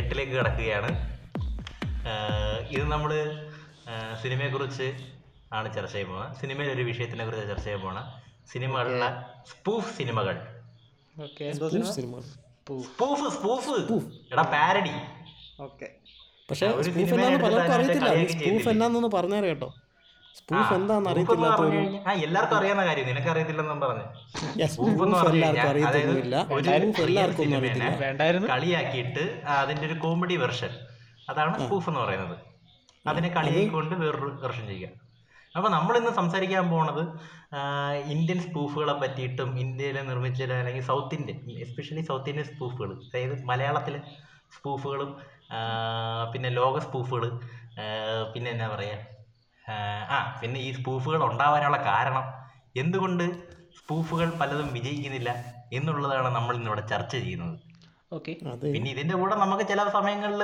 8ലേക്ക് കിടക്കുകയാണ്. ഇത് നമ്മൾ സിനിമയെക്കുറിച്ച് ആണ് ചർച്ച ചെയ്യാൻ പോകുന്നത്. സിനിമയിൽ ഒരു വിഷയത്തിനെ കുറിച്ച് ചർച്ച ചെയ്യാൻ പോകണം. സിനിമകളിലെ സ്പൂഫ് സിനിമകൾ. പാരഡി കേട്ടോ, എല്ലാവർക്കും അറിയാവുന്ന കാര്യം നിനക്ക് അറിയത്തില്ലെന്നും പറഞ്ഞു. അതായത് കളിയാക്കിയിട്ട് അതിന്റെ ഒരു കോമഡി വെർഷൻ, അതാണ് സ്പൂഫ് എന്ന് പറയുന്നത്. അതിനെ കളിയാക്കിക്കൊണ്ട് വേറൊരു വെർഷൻ ചെയ്യുക. അപ്പൊ നമ്മൾ ഇന്ന് സംസാരിക്കാൻ പോണത് ഇന്ത്യൻ സ്പൂഫുകളെ പറ്റിയിട്ടും ഇന്ത്യയിലെ നിർമ്മിച്ച അല്ലെങ്കിൽ south Indian, especially south Indian സ്പൂഫുകൾ, അതായത് മലയാളത്തിലെ സ്പൂഫുകളും പിന്നെ ലോക സ്പൂഫുകൾ, പിന്നെ എന്നാ പറയാ, പിന്നെ ഈ സ്പൂഫുകൾ ഉണ്ടാവാനുള്ള കാരണം, എന്തുകൊണ്ട് സ്പൂഫുകൾ പലതും വിജയിക്കുന്നില്ല എന്നുള്ളതാണ് നമ്മൾ ഇന്നിവിടെ ചർച്ച ചെയ്യുന്നത്. പിന്നെ ഇതിന്റെ കൂടെ നമുക്ക് ചില സമയങ്ങളിൽ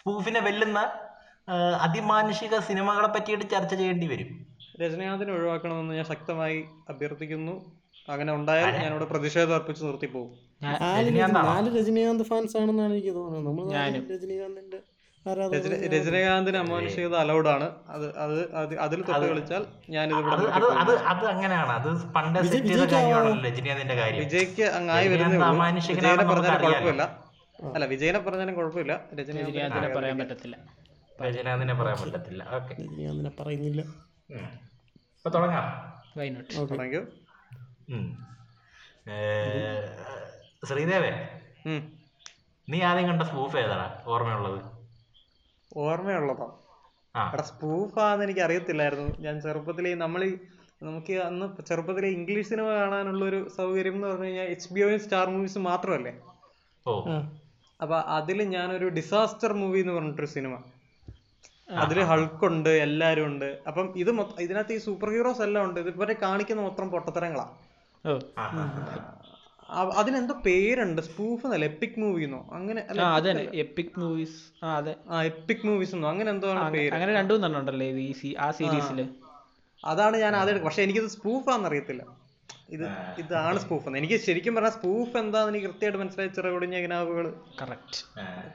സ്പൂഫിനെ വെല്ലുന്ന അതിമാനുഷിക സിനിമകളെ പറ്റിയിട്ട് ചർച്ച ചെയ്യേണ്ടി വരും. രജനീകാന്തിനെ ഒഴിവാക്കണമെന്ന് ഞാൻ ശക്തമായി അഭ്യർത്ഥിക്കുന്നു. അങ്ങനെ ഉണ്ടായാൽ ഞാനിവിടെ പ്രതിഷേധം അർപ്പിച്ച് നിർത്തി പോകും. രജനീകാന്ത് ഫാൻസ് ആണെന്നാണ് എനിക്ക് തോന്നുന്നത്. രജനീകാന്തിന് അമാനുഷികത അലൗഡ് ആണ്. അതിൽ തൊട്ട് കളിച്ചാൽ അത് അങ്ങനെയാണ്. അത് പണ്ട് രജനീകാന്തിന്റെ കാര്യം വിജയ്ക്ക് അങ്ങായി വരുന്ന പറഞ്ഞാലും കുഴപ്പമില്ല. അല്ല, വിജയനെ പറഞ്ഞാലും കുഴപ്പമില്ല, രജനീകാന്തിനെ പറയാൻ പറ്റത്തില്ല. ശ്രീദേവേ, നീ ആദ്യം കണ്ട സ്പൂഫ് ഏതാടാ ഓർമ്മയുള്ളത്? ഓർമ്മയുള്ളതോ? സ്പൂഫാന്ന് എനിക്ക് അറിയത്തില്ലായിരുന്നു. ഞാൻ ചെറുപ്പത്തിലെ നമുക്ക് അന്ന് ചെറുപ്പത്തിലെ ഇംഗ്ലീഷ് സിനിമ കാണാനുള്ളൊരു സൗകര്യം എന്ന് പറഞ്ഞു കഴിഞ്ഞാൽ HBO-യും സ്റ്റാർ മൂവീസ് മാത്രമല്ലേ. അപ്പൊ അതിൽ ഞാനൊരു ഡിസാസ്റ്റർ മൂവി എന്ന് പറഞ്ഞിട്ടൊരു സിനിമ, അതില് ഹൾക്കുണ്ട്, എല്ലാരും ഉണ്ട്. അപ്പം ഇതിനകത്ത് ഈ സൂപ്പർ ഹീറോസ് എല്ലാം ഉണ്ട്. ഇതുവരെ കാണിക്കുന്ന മൊത്തം പൊട്ടത്തരങ്ങളാണ്. അതിനെന്തോ പേരുണ്ട്, സ്പൂഫ് എന്നല്ല, എപ്പിക് മൂവി എന്നോ അങ്ങനെ. എപ്പിക് മൂവീസ് എന്നോ അങ്ങനെ എന്തോ പേര്. അങ്ങനെ രണ്ടു മൂന്നെണ്ണമുണ്ടല്ലേ ആ സീരീസില്. അതാണ് ഞാൻ ആദ്യം. പക്ഷെ എനിക്കിത് സ്പൂഫാന്നറിയത്തില്ല. ഇതാണ് സ്പൂഫ്. എനിക്ക് ശരിക്കും പറഞ്ഞാൽ സ്പൂഫ് എന്താന്ന് എനിക്ക് കൃത്യമായിട്ട് മനസ്സിലായി ചെറുകുടഞ്ഞാവുകള്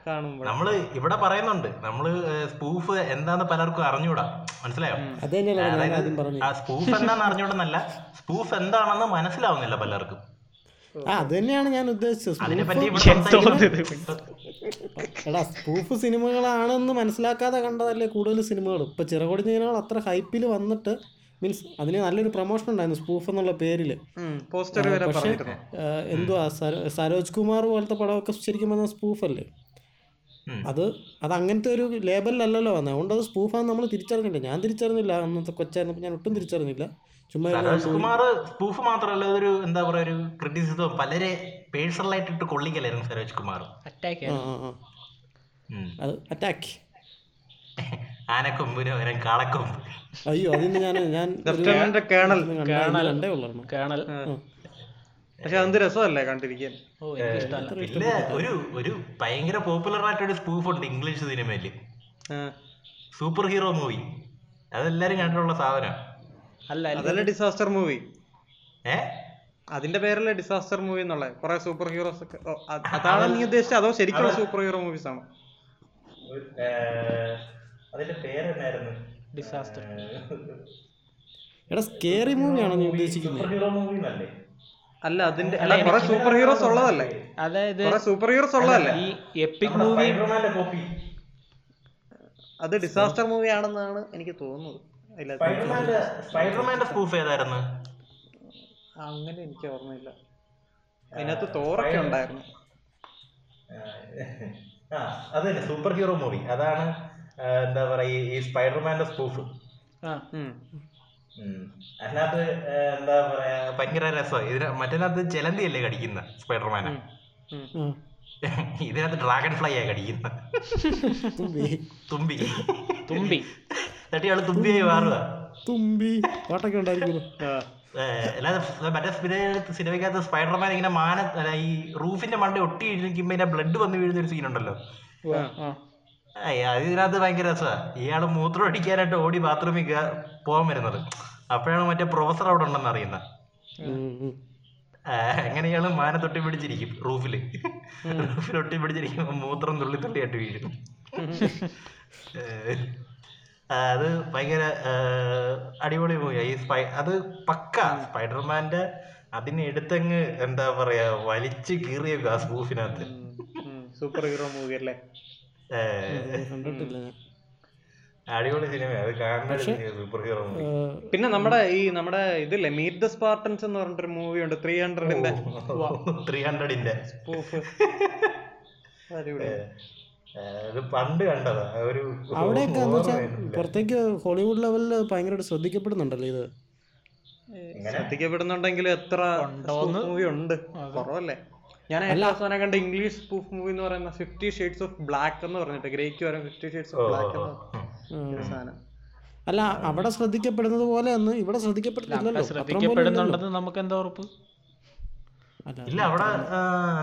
കാണുമ്പോൾ. നമ്മള് ഇവിടെ പറയുന്നുണ്ട്, നമ്മള് സ്പൂഫ് എന്താന്ന് പലർക്കും അറിഞ്ഞൂടാ, മനസ്സിലായോ? സ്പൂഫ് എന്താന്ന് അറിഞ്ഞൂടെന്നല്ല, സ്പൂഫ് എന്താണെന്ന് മനസ്സിലാവുന്നില്ല പലർക്കും. അത് തന്നെയാണ് ഞാൻ ഉദ്ദേശിച്ചത്. സ്പൂഫ് സിനിമകളാണെന്ന് മനസ്സിലാക്കാതെ കണ്ടതല്ലേ കൂടുതൽ സിനിമകളും. ഇപ്പൊ ചെറുകുടഞ്ഞ സിനിമകൾ അത്ര ഹൈപ്പിൽ വന്നിട്ട് മീൻസ് അതിന് നല്ലൊരു പ്രൊമോഷൻ ഉണ്ടായിരുന്നു സ്പൂഫ് എന്നുള്ള പേരില്. പക്ഷെ എന്തുവാ, സരോജ് കുമാർ പോലത്തെ പടമൊക്കെ ശരിക്കും പറഞ്ഞാൽ സ്പൂഫല്ലേ. അത് അങ്ങനത്തെ ഒരു ലേബലിലല്ലല്ലോ വന്നത്. അതുകൊണ്ട് അത് സ്പൂഫാന്ന് നമ്മൾ തിരിച്ചറിഞ്ഞില്ല. ഞാൻ തിരിച്ചറിഞ്ഞില്ല, അന്നത്തെ കൊച്ചായിരുന്നപ്പോൾ ഞാൻ ഒട്ടും തിരിച്ചറിഞ്ഞില്ല. ചുമ്മാ സ്പൂഫ് മാത്രമല്ല, ഒരു എന്താ പറയാ, ഒരു ക്രിറ്റിസിസം പലരെ പേഴ്സണലായിട്ടിട്ട് കൊള്ളിക്കലായിരുന്നു സരോജ് കുമാർ. അത് അറ്റാക്ക് ആനക്കൊമ്പിന് പകരം കാളക്കൊമ്പ്. അയ്യോ, അതിന് ഞാൻ പക്ഷെ അത് രസമല്ലേ കണ്ടിരിക്കാൻ. പിന്നെ ഒരു ഭയങ്കര പോപ്പുലർ ആയിട്ടൊരു സ്പൂഫ് ഉണ്ട് ഇംഗ്ലീഷ് സിനിമയില്, സൂപ്പർ ഹീറോ മൂവി. അതെല്ലാരും കണ്ടിട്ടുള്ള സാധനം അല്ല, അതല്ല ഡിസാസ്റ്റർ മൂവി. അതിന്റെ പേരല്ലേ ഡിസാസ്റ്റർ മൂവി എന്നുള്ള. കുറെ സൂപ്പർ ഹീറോസ് ഒക്കെ. അതാണ് നീ ഉദ്ദേശിച്ചത്? അതോ ശരിക്കുള്ള സൂപ്പർ ഹീറോ മൂവീസ് ആണോ? അതിന്റെ പേരെന്നായിരുന്നു? ഡിസാസ്റ്റർ. എടാ, സ്കേറി മൂവിയാണോ നീ ഉദ്ദേശിക്കുന്നത്? സൂപ്പർ ഹീറോ മൂവി അല്ലേ? അല്ല, അതിന്റെ കുറെ സൂപ്പർ ഹീറോസ് ഉള്ളതല്ലേ. അതായത് കുറെ സൂപ്പർ ഹീറോസ് ഉള്ളതല്ലേ ഈ എപ്പിക് മൂവി. അത് ഡിസാസ്റ്റർ മൂവി ആണെന്നാണ് എനിക്ക് തോന്നുന്നത്. സ്പൈഡർമാന്റെ സ്പൂഫ് ഏതായിരുന്നു? അങ്ങനെ എനിക്ക് ഓർമ്മയില്ല. അതിനകത്ത് തോറൊക്കെ ഉണ്ടായിരുന്നു. അത് തന്നെ സൂപ്പർ ഹീറോ മൂവി. അതാണ് എന്താ പറയാ ഈ സ്പൈഡർമാന്റെ സ്പൂഫ്. അതിനകത്ത് എന്താ പറയാ ഭയങ്കര രസമാണ്. ഇതിന് മറ്റേനകത്ത് ചെലന്തി അല്ലേ കടിക്കുന്ന സ്പൈഡർമാനെ, ഇതിനകത്ത് ഡ്രാഗൺ ഫ്ലൈ ആയി കടിക്കുന്ന തുമ്പി തുമ്പി തട്ടിയാള് തുമ്പിയായി മാറുക. തുമ്പി പാട്ടൊക്കെ ഉണ്ടായിരിക്കും. അല്ലാതെ മറ്റേ സിനിമയ്ക്കകത്ത് സ്പൈഡർമാൻ ഇങ്ങനെ ഈ റൂഫിന്റെ മണ്ട ഒട്ടി ഇരിക്കുമ്പോ അതിന്റെ ബ്ലഡ് വന്ന് വീഴുന്ന ഒരു സീനുണ്ടല്ലോ, അത് ഇതിനകത്ത് ഭയങ്കര രസമാണ്. ഇയാള് മൂത്രം അടിക്കാനായിട്ട് ഓടി ബാത്റൂമിൽ പോകാൻ വരുന്നത്, അപ്പോഴാണ് മറ്റേ പ്രൊഫസർ അവിടെ ഉണ്ടെന്ന് അറിയുന്നത്. അങ്ങനെ ഇയാള് മാന തൊട്ടി പിടിച്ചിരിക്കും റൂഫില്. റൂഫിൽ ഒട്ടി പിടിച്ചിരിക്കുമ്പോ മൂത്രം തുള്ളി തുള്ളിയായിട്ട് വീഴും. അത് ഭയങ്കര അടിപൊളി മൂവിയായി. അത് പക്ക സ്പൈഡർമാന്റെ അതിനെ എടുത്തങ്ങ് എന്താ പറയാ വലിച്ചു കീറിയൊക്കെ ആ സ്പൂഫിനകത്ത്. സൂപ്പർ ഹീറോ മൂവി അല്ലേ, അടിപൊളി സിനിമയാണ്. പിന്നെ നമ്മുടെ ഈ നമ്മുടെ ഇതില്ലേ മീറ്റ് ദ സ്പാർട്ടൻസ് എന്ന് പറഞ്ഞിട്ടൊരു മൂവി ഉണ്ട് 300 സ്പൂഫ്. പണ്ട് കണ്ടതാ ഒരു അവിടെയൊക്കെ പുറത്തേക്ക് ഹോളിവുഡ് ലെവലില് ഭയങ്കരമായിട്ട് ശ്രദ്ധിക്കപ്പെടുന്നുണ്ടല്ലോ ഇത്. ശ്രദ്ധിക്കപ്പെടുന്നുണ്ടെങ്കിൽ എത്ര മൂവി ഉണ്ട്, കുറവല്ലേ. ഞാൻ എല്ലാ അവസാനം കണ്ട ഇംഗ്ലീഷ് സ്പൂഫ് മൂവി എന്ന് പറയുന്ന 50 Shades of Black എന്ന് പറഞ്ഞിട്ട് ഗ്രേക്ക് വരും 50 Shades of Black എന്ന സാധനം. അല്ല അവിടെ ശ്രദ്ധിക്കപ്പെടുന്നത് പോലെ അന്ന് ഇവിടെ ശ്രദ്ധിക്കപ്പെടുന്നുണ്ടെന്ന് നമുക്ക് എന്താ ഉറപ്പ്? ഇല്ല അവിടെ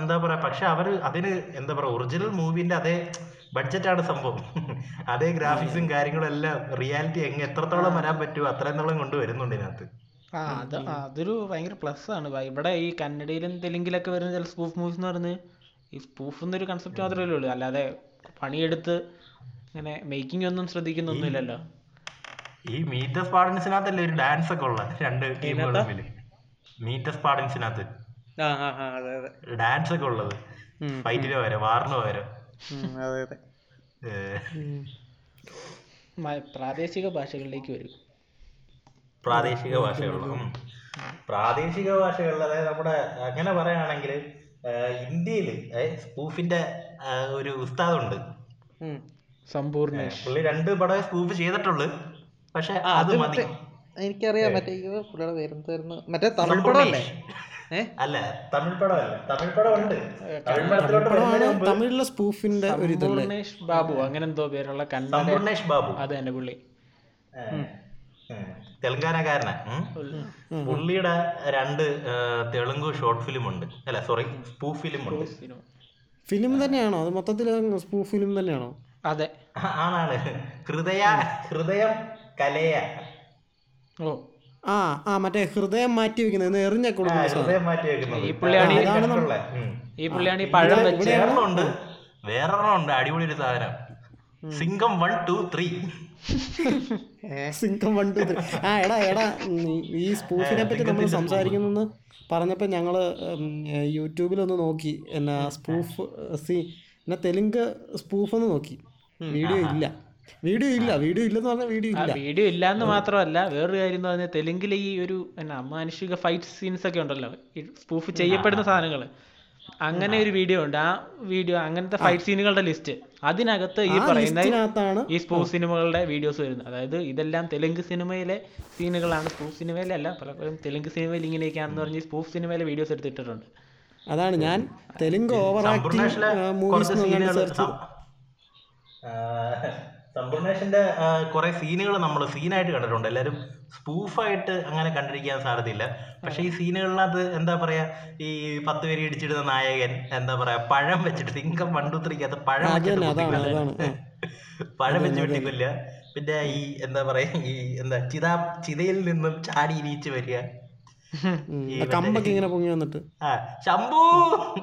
എന്താ പറയാ, പക്ഷെ അവര് അതിന് എന്താ പറയാ ഒറിജിനൽ മൂവിന്റെ അതേ ബഡ്ജറ്റാണ് സംഭവം, അതേ ഗ്രാഫിക്സും കാര്യങ്ങളും എല്ലാം. റിയാലിറ്റി എങ്ങനെ എത്രത്തോളം വരാൻ പറ്റുമോ അത്രത്തോളം കൊണ്ടുവരുന്നുണ്ട് ഇതിനകത്ത്. ആ അത് അതൊരു ഭയങ്കര പ്ലസ് ആണ്. ഇവിടെ ഈ കന്നഡയിലും തെലുങ്കിലൊക്കെ വരുന്ന ചില സ്പൂഫ് മൂവീസ് എന്ന് പറഞ്ഞ് ഈ സ്പൂഫ് എന്നൊരു കൺസെപ്റ്റ് മാത്രമല്ലേ ഉള്ളൂ, അല്ലാതെ പണിയെടുത്ത് ഇങ്ങനെ മേക്കിംഗ് ഒന്നും ശ്രദ്ധിക്കുന്നൊന്നും ഇല്ലല്ലോ. ഈ മീറ്റ് ദ സ്പാർട്ടൻസിനകത്തല്ലേ ഒരു ഡാൻസ് ഒക്കെ ഉള്ള രണ്ട് ടീമുകൾ തമ്മിൽ മീറ്റ് ദ സ്പാർട്ടൻസിനകത്ത് ഡാൻസ് ഒക്കെ ഉള്ളത് ഫൈറ്റിന് പകരം വാറിന് പകരം. പ്രാദേശിക ഭാഷകളിലേക്ക് വരും, പ്രാദേശിക ഭാഷകളും പ്രാദേശിക ഭാഷകളിൽ. അതായത് നമ്മുടെ അങ്ങനെ പറയുകയാണെങ്കിൽ ഇന്ത്യയിൽ സ്പൂഫിന്റെ ഒരു ഉസ്താദുണ്ട് സമ്പൂർണ്ണ. പുള്ളി 2 പടമേ സ്പൂഫ് ചെയ്തിട്ടുള്ളൂ, പക്ഷെ അത് മതി. എനിക്കറിയാം മറ്റേ പുള്ളിയുടെ പേരെന്തായിരുന്നു, മറ്റേ തമിഴ് പടമല്ലേ? അല്ല തമിഴ് പടമല്ല, തമിഴ് പടം ഉണ്ട്. തമിഴ് പടത്തിലോട്ട് തമിഴിലെ സ്പൂഫിന്റെ ഒരു സമ്പൂർണ്ണേഷ് ബാബു അങ്ങനെ എന്തോ പേരുള്ള സമ്പൂർണ്ണേഷ് ബാബു, അത് തന്നെ പുള്ളി തെലുങ്കാനക്കാരനാ. പുള്ളിയുടെ 2 തെലുങ്ക് ഷോർട്ട് ഫിലിം ഉണ്ട്, അല്ല സോറി സ്പൂഫ് ഫിലിം ഉണ്ട്. ഫിലിം തന്നെയാണോ അത് മൊത്തത്തിൽ? സ്പൂഫ് ഫിലിം തന്നെയാണോ? അതെ ആണാണ്. ഹൃദയം കലയ. ഓ ആ ആ മറ്റേ ഹൃദയം മാറ്റി വെക്കുന്നത് എറിഞ്ഞ കൊടുക്കുന്നത് ഈ പുള്ളിയാണ്. വേറൊരെണ്ണം ഉണ്ട് അടിപൊളി ഒരു സാധനം, സിംഗം 1 2 3. ആ എടാ എടാ ഈ സ്പൂഫിനെ പറ്റി നമ്മൾ സംസാരിക്കുന്നെന്ന് പറഞ്ഞപ്പോൾ ഞങ്ങൾ യൂട്യൂബിലൊന്ന് നോക്കി എന്നാ സ്പൂഫ് എന്നാ തെലുങ്ക് സ്പൂഫ് ഒന്ന് നോക്കി. വീഡിയോ ഇല്ലെന്ന് പറഞ്ഞാൽ വീഡിയോ ഇല്ല എന്ന് മാത്രമല്ല, വേറൊരു കാര്യം എന്ന് പറഞ്ഞാൽ തെലുങ്കിലെ ഈ ഒരു എന്നാ അമാനുഷിക ഫൈറ്റ് സീൻസ് ഒക്കെ ഉണ്ടല്ലോ സ്പൂഫ് ചെയ്യപ്പെടുന്ന സാധനങ്ങൾ, അങ്ങനെ ഒരു വീഡിയോ ഉണ്ട്. ആ വീഡിയോ അങ്ങനത്തെ ഫൈറ്റ് സീനുകളുടെ ലിസ്റ്റ്, അതിനകത്ത് ഈ പറയുന്ന ഈ സ്പൂഫ് സിനിമകളുടെ വീഡിയോസ് വരുന്നത്. അതായത് ഇതെല്ലാം തെലുങ്ക് സിനിമയിലെ സീനുകളാണ്, സ്പൂഫ് സിനിമയിലെ അല്ല. പലപ്പോഴും തെലുങ്ക് സിനിമയിൽ ഇങ്ങനെയൊക്കെയാണെന്ന് പറഞ്ഞ് സ്പൂഫ് സിനിമയിലെ വീഡിയോസ് എടുത്തിട്ടുണ്ട്. അതാണ് ഞാൻ തെലുങ്ക് ഓവർ സമ്പൂർണ്ണേഷന്റെ കുറെ സീനുകൾ നമ്മൾ സീനായിട്ട് കണ്ടിട്ടുണ്ട്. എല്ലാവരും സ്പൂഫായിട്ട് അങ്ങനെ കണ്ടിരിക്കാൻ സാധ്യതയില്ല. പക്ഷെ ഈ സീനുകളിനകത്ത് എന്താ പറയാ ഈ 10 പേര് ഇടിച്ചിടുന്ന നായകൻ എന്താ പറയാ പഴം വെച്ചിട്ട് സിംഗം 1 2 3 പഴം വെച്ചിട്ട് പഴം വെച്ച് വെട്ടിക്കൊല്ല. പിന്നെ ഈ എന്താ പറയാ ഈ എന്താ ചിതയിൽ നിന്നും ചാടി ഇരിച്ചു വരിക, കമ്പൊക്കെ ഇങ്ങനെ പൊങ്ങി വന്നിട്ട് ആ ശംഭൂ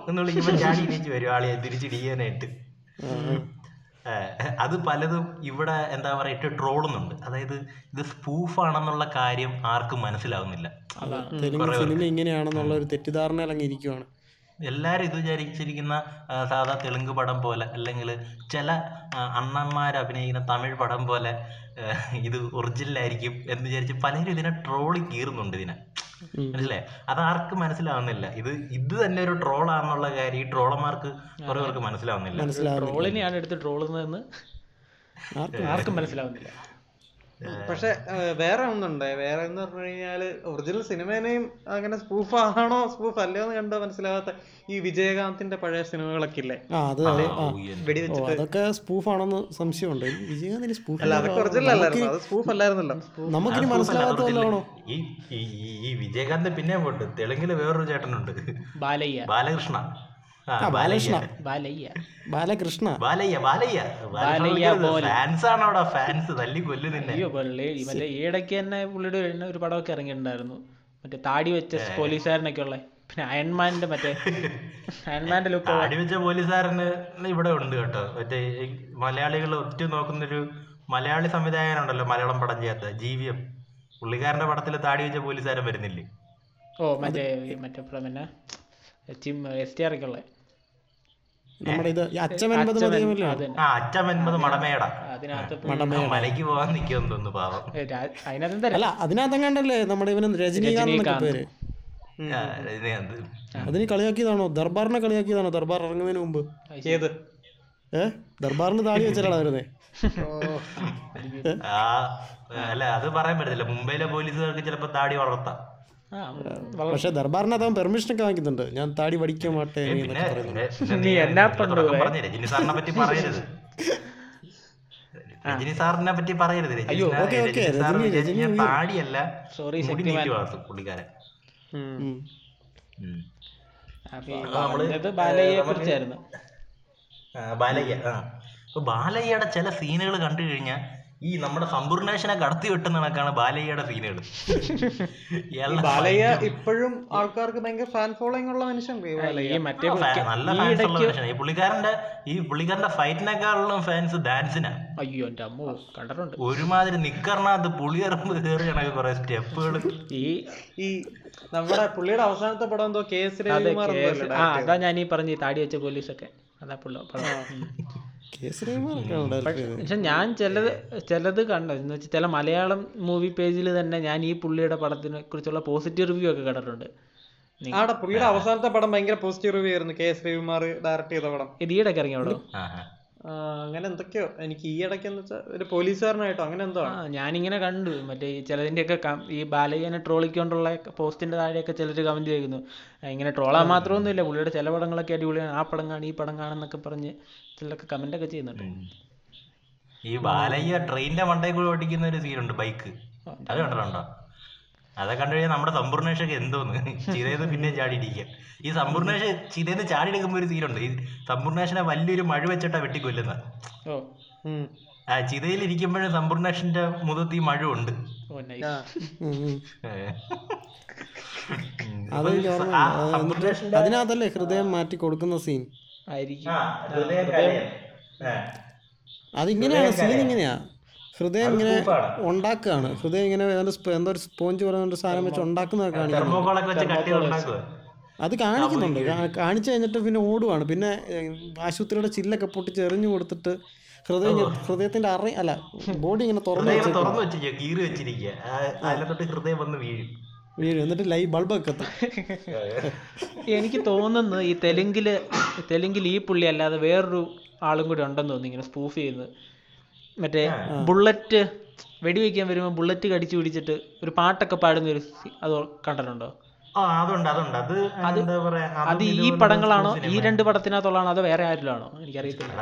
എന്ന് വിളിക്കുമ്പോ ചാടി ഇരിച്ചു വരും ആളെ തിരിച്ചിടിക്കാനായിട്ട്. അത് പലതും ഇവിടെ എന്താ പറയാ ഇട്ട് ട്രോളുന്നുണ്ട്. അതായത് ഇത് സ്പൂഫാണെന്നുള്ള കാര്യം ആർക്കും മനസ്സിലാവുന്നില്ല. ഇങ്ങനെയാണെന്നുള്ള ഒരു തെറ്റിദ്ധാരണ ഇരിക്കുവാണ് എല്ലാരും. ഇത് വിചാരിച്ചിരിക്കുന്ന സാധാ തെലുങ്ക് പടം പോലെ അല്ലെങ്കിൽ ചില അണ്ണന്മാർ അഭിനയിക്കുന്ന തമിഴ് പടം പോലെ ഇത് ഒറിജിനലായിരിക്കും എന്ന് വിചാരിച്ച് പലരും ഇതിനെ ട്രോളി കീറുന്നുണ്ട് ഇതിനെ, മനസ്സിലായി? അതാർക്കും മനസ്സിലാവുന്നില്ല. ഇത് തന്നെ ഒരു ട്രോളാണെന്നുള്ള കാര്യം ഈ ട്രോളന്മാർക്ക് കുറെ പേർക്ക് മനസ്സിലാവുന്നില്ല. ട്രോളിനെയാണ് എടുത്ത് ട്രോളുന്നതെന്ന് ആർക്കും മനസ്സിലാവുന്നില്ല. പക്ഷെ വേറെ ഒന്നുണ്ട്, വേറെ എന്ന് പറഞ്ഞു കഴിഞ്ഞാല് ഒറിജിനൽ സിനിമേനെയും അങ്ങനെ സ്പൂഫ് ആണോ സ്പൂഫ് അല്ലയോ എന്ന് കണ്ടോ മനസ്സിലാവാത്ത ഈ വിജയകാന്തിന്റെ പഴയ സിനിമകളൊക്കെ ഇല്ലേ, അതൊക്കെ സ്പൂഫ് ആണെന്ന് സംശയമുണ്ട്. വിജയകാന്തിന് സ്പൂഫ് അല്ല, അതൊക്കെ ഒറിജിനൽ അല്ലായിരുന്നു, അത് സ്പൂഫ് അല്ലായിരുന്നല്ലോ. നമുക്കിനി മനസ്സിലാവാത്തതല്ലാണോ ഈ വിജയകാന്ത്? പിന്നെ പോട്ട് തെലുങ്കില് വേറൊരു ചേട്ടനുണ്ട് ഈയിടയ്ക്ക് തന്നെ പുള്ളിയുടെ ഒരു പടമൊക്കെ ഇറങ്ങിയിട്ടുണ്ടായിരുന്നു, മറ്റേ താടി വെച്ച പോലീസുകാരനൊക്കെ ഉള്ള പിന്നെ അയൺമാന്റെ മറ്റേ അയൺമാന്റെ ലുക്ക് അടിമിച്ച പോലീസുകാരന് ഇവിടെ ഉണ്ട് കേട്ടോ. മറ്റേ മലയാളികൾ ഒറ്റ നോക്കുന്നൊരു മലയാളി സംവിധായകൻ ഉണ്ടല്ലോ, മലയാളം പടം ചെയ്യാത്ത GVM, പുള്ളിക്കാരന്റെ പടത്തിൽ താടി വെച്ച പോലീസുകാരൻ വരുന്നില്ലേ? ഓ മറ്റേ മറ്റേ പടം പിന്നെ അതിനകത്തെങ്ങാണ്ടല്ലേ നമ്മുടെ ഇവന് രജനീകാന്ത് അതിന് കളിയാക്കിയതാണോ? ദർബാറിനെ കളിയാക്കിയതാണോ? ദർബാർ ഇറങ്ങുന്നതിന് മുമ്പ് ദർബാറിന് താടി വെച്ചാലാണ് വരുന്നത്. അല്ല അത് പറയാൻ പറ്റത്തില്ല, മുംബൈയിലെ പോലീസുകാർക്ക് ചിലപ്പോ താടി വളർത്താം. പക്ഷെ ദർബാറിനകത്താൻ പെർമിഷൻ ഒക്കെ വാങ്ങിക്കുന്നുണ്ട്, ഞാൻ താടി പഠിക്കാൻ മാട്ടെ. രജനി സാറിനെ പറ്റി പറയരുത്, താടിയല്ല പുള്ളിക്കാരൻ. ബാലയ്യയുടെ ചില സീനുകൾ കണ്ടു കഴിഞ്ഞാൽ ഈ നമ്മുടെ സമ്പൂർണേഷനെ കടത്തി വെട്ടുന്ന കണക്കാണ് ബാലയ്യയുടെ സീനുകൾ. ബാലയ്യ ഇപ്പോഴും ആൾക്കാർക്ക് ഭയങ്കര ഫാൻ ഫോളോയിങ് ഉള്ള മനുഷ്യൻ, നല്ല ഫാൻസ് ഉള്ള മനുഷ്യൻ. ഈ പുള്ളിക്കാരന്റെ ഫൈറ്റിനേക്കാളുള്ള ഫാൻസ് ഡാൻസിനാ. അയ്യോ അമ്മ കണ്ടിട്ടുണ്ട് ഒരുമാതിരി നിക്കറിനകത്ത് പുളി ഇറമ്പ് കയറി കണക്ക് കുറെ സ്റ്റെപ്പുകൾ. ഈ നമ്മുടെ പുള്ളിയുടെ അവസാനത്തെ പടം എന്തോ കേസ്, അതാ ഞാൻ ഈ പറഞ്ഞ താടി വെച്ച പോലീസൊക്കെ അതാ പുള്ളി പടം. പക്ഷെ ഞാൻ ചിലത് കണ്ടെന്ന് വെച്ചാൽ ചില മലയാളം മൂവി പേജിൽ തന്നെ ഞാൻ ഈ പുള്ളിയുടെ പടത്തിനെ കുറിച്ചുള്ള പോസിറ്റീവ് റിവ്യൂ ഒക്കെ കണ്ടിട്ടുണ്ട്. പുള്ളിയുടെ അവസാനത്തെ പടം ഭയങ്കര പോസിറ്റീവ് റിവ്യൂ ആയിരുന്നു, കെ.എസ്. രവികുമാർ ഡയറക്ട് ചെയ്ത പടം. ഇത് ഈയിടയ്ക്ക് ഇറങ്ങിയ പടം അങ്ങനെ എന്തൊക്കെയോ. എനിക്ക് ഈ ഇടയ്ക്ക് എന്ന് വെച്ചാൽ ഒരു പോലീസുകാരനായിട്ടോ അങ്ങനെ എന്തോ ഞാനിങ്ങനെ കണ്ടു. മറ്റേ ചിലതിൻ്റെയൊക്കെ ഈ ബാലയ്യനെ ട്രോളിക്കൊണ്ടുള്ള പോസ്റ്റിൻ്റെ താഴെയൊക്കെ ചിലർ കമൻറ്റ് ചെയ്യുന്നു. ഇങ്ങനെ ട്രോളാൻ മാത്രമൊന്നുമില്ല, പുള്ളിയുടെ ചില പടങ്ങളൊക്കെ അടിപൊളിയാണ്, ആ പടം കാണി ഈ പടം കാണുന്നൊക്കെ പറഞ്ഞ് ചിലരൊക്കെ കമൻറ്റൊക്കെ ചെയ്യുന്നുണ്ട്. ഈ ബാലയ്യ ട്രെയിനിൻ്റെ മണ്ടയിൽ കൂടി ഓടിക്കുന്ന ഒരു സീനുണ്ട്, ബൈക്ക്, അത് കണ്ടിട്ടുണ്ടോ? അതൊക്കെ കണ്ടു കഴിഞ്ഞാൽ നമ്മുടെ സമ്പൂർണേഷൊക്കെ എന്തോന്ന് ചിതേന്ന് പിന്നെയും ചാടിയിരിക്കുക. ഈ സമ്പൂർണേഷ ചിതേന്ന് ചാടിയെടുക്കുമ്പോൾ ഒരു സീനുണ്ട്, ഈ സമ്പൂർണേഷനെ വലിയൊരു മഴ വെച്ചിട്ടാണ് വെട്ടിക്കൊല്ലുന്ന. ആ ചിതയിൽ ഇരിക്കുമ്പോഴും സമ്പൂർണേഷന്റെ മുഖത്ത് ഈ മഴ ഉണ്ട്. അതിനകത്തല്ലേ ഹൃദയം മാറ്റി കൊടുക്കുന്ന സീൻ ആയിരിക്കും. അതിങ്ങനെയാണ് സീൻ, ഇങ്ങനെയാ ഹൃദയം ഇങ്ങനെ ഉണ്ടാക്കുകയാണ്. ഹൃദയം ഇങ്ങനെ എന്തോ ഒരു സ്പോഞ്ച് പോലെ സാധനം വെച്ച് ഉണ്ടാക്കുന്നതൊക്കെ കാണിക്കുന്നുണ്ട്. അത് കാണിക്കുന്നുണ്ട്. കാണിച്ചു കഴിഞ്ഞിട്ട് പിന്നെ ഓടുവാണ്. പിന്നെ ആശുപത്രിയുടെ ചില്ലൊക്കെ പൊട്ടിച്ച് എറിഞ്ഞു കൊടുത്തിട്ട് ഹൃദയത്തിന്റെ അല്ല ബോഡി ഇങ്ങനെ തുറന്നു വെച്ചിരിക്കുക, വീഴും. എന്നിട്ട് ലൈ ബൾബൊക്കെ. എനിക്ക് തോന്നുന്നു ഈ തെലുങ്കിൽ ഈ പുള്ളി അല്ലാതെ വേറൊരു ആളും കൂടി ഉണ്ടെന്ന് തോന്നുന്നു ഇങ്ങനെ സ്പൂഫ് ചെയ്യുന്നത്. മറ്റേ ബുള്ളറ്റ് വെടിവെക്കാൻ വരുമ്പോൾ ബുള്ളറ്റ് കടിച്ചു പിടിച്ചിട്ട് ഒരു പാട്ടൊക്കെ പാടുന്ന ഒരു അത് കണ്ടിട്ടുണ്ടോ? അത് ഈ പടങ്ങളാണോ, ഈ രണ്ട് പടത്തിനകത്തുള്ളതാണോ, അതോ വേറെ ആരിലാണോ? എനിക്കറിയത്തില്ല.